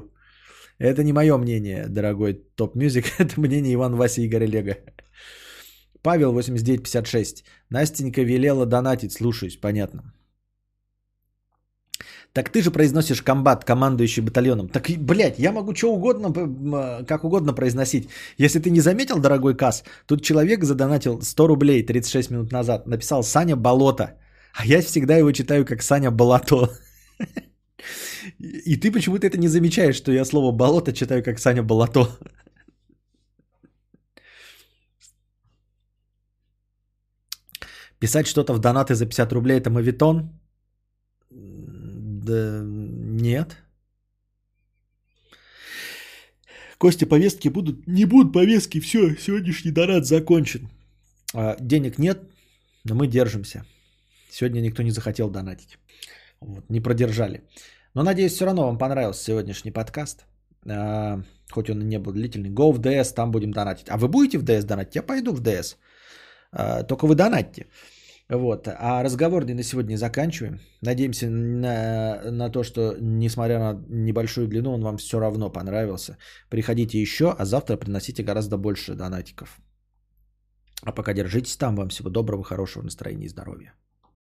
Это не мое мнение, дорогой топ-мюзик, это мнение Иван, Вася, Игоря, Лего. Павел, 8956. Настенька велела донатить, слушаюсь, понятно. Так ты же произносишь комбат, командующий батальоном. Так, блядь, я могу что угодно, как угодно произносить. Если ты не заметил, дорогой Кас, тут человек задонатил 100 рублей 36 минут назад. Написал Саня Болото. А я всегда его читаю как Саня Болото. И ты почему-то это не замечаешь, что я слово болото читаю как Саня Болото. Писать что-то в донаты за 50 рублей – это моветон? Да нет. Костя, повестки будут? Не будут повестки, все, сегодняшний донат закончен. Денег нет, но мы держимся. Сегодня никто не захотел донатить. Вот, не продержали. Но надеюсь, все равно вам понравился сегодняшний подкаст. Хоть он и не был длительный. Go в DS, там будем донатить. А вы будете в DS донатить? Я пойду в DS. Только вы донатьте. Вот. А разговорный на сегодня заканчиваем. Надеемся на то, что несмотря на небольшую длину, он вам все равно понравился. Приходите еще, а завтра приносите гораздо больше донатиков. А пока держитесь там. Вам всего доброго, хорошего настроения и здоровья.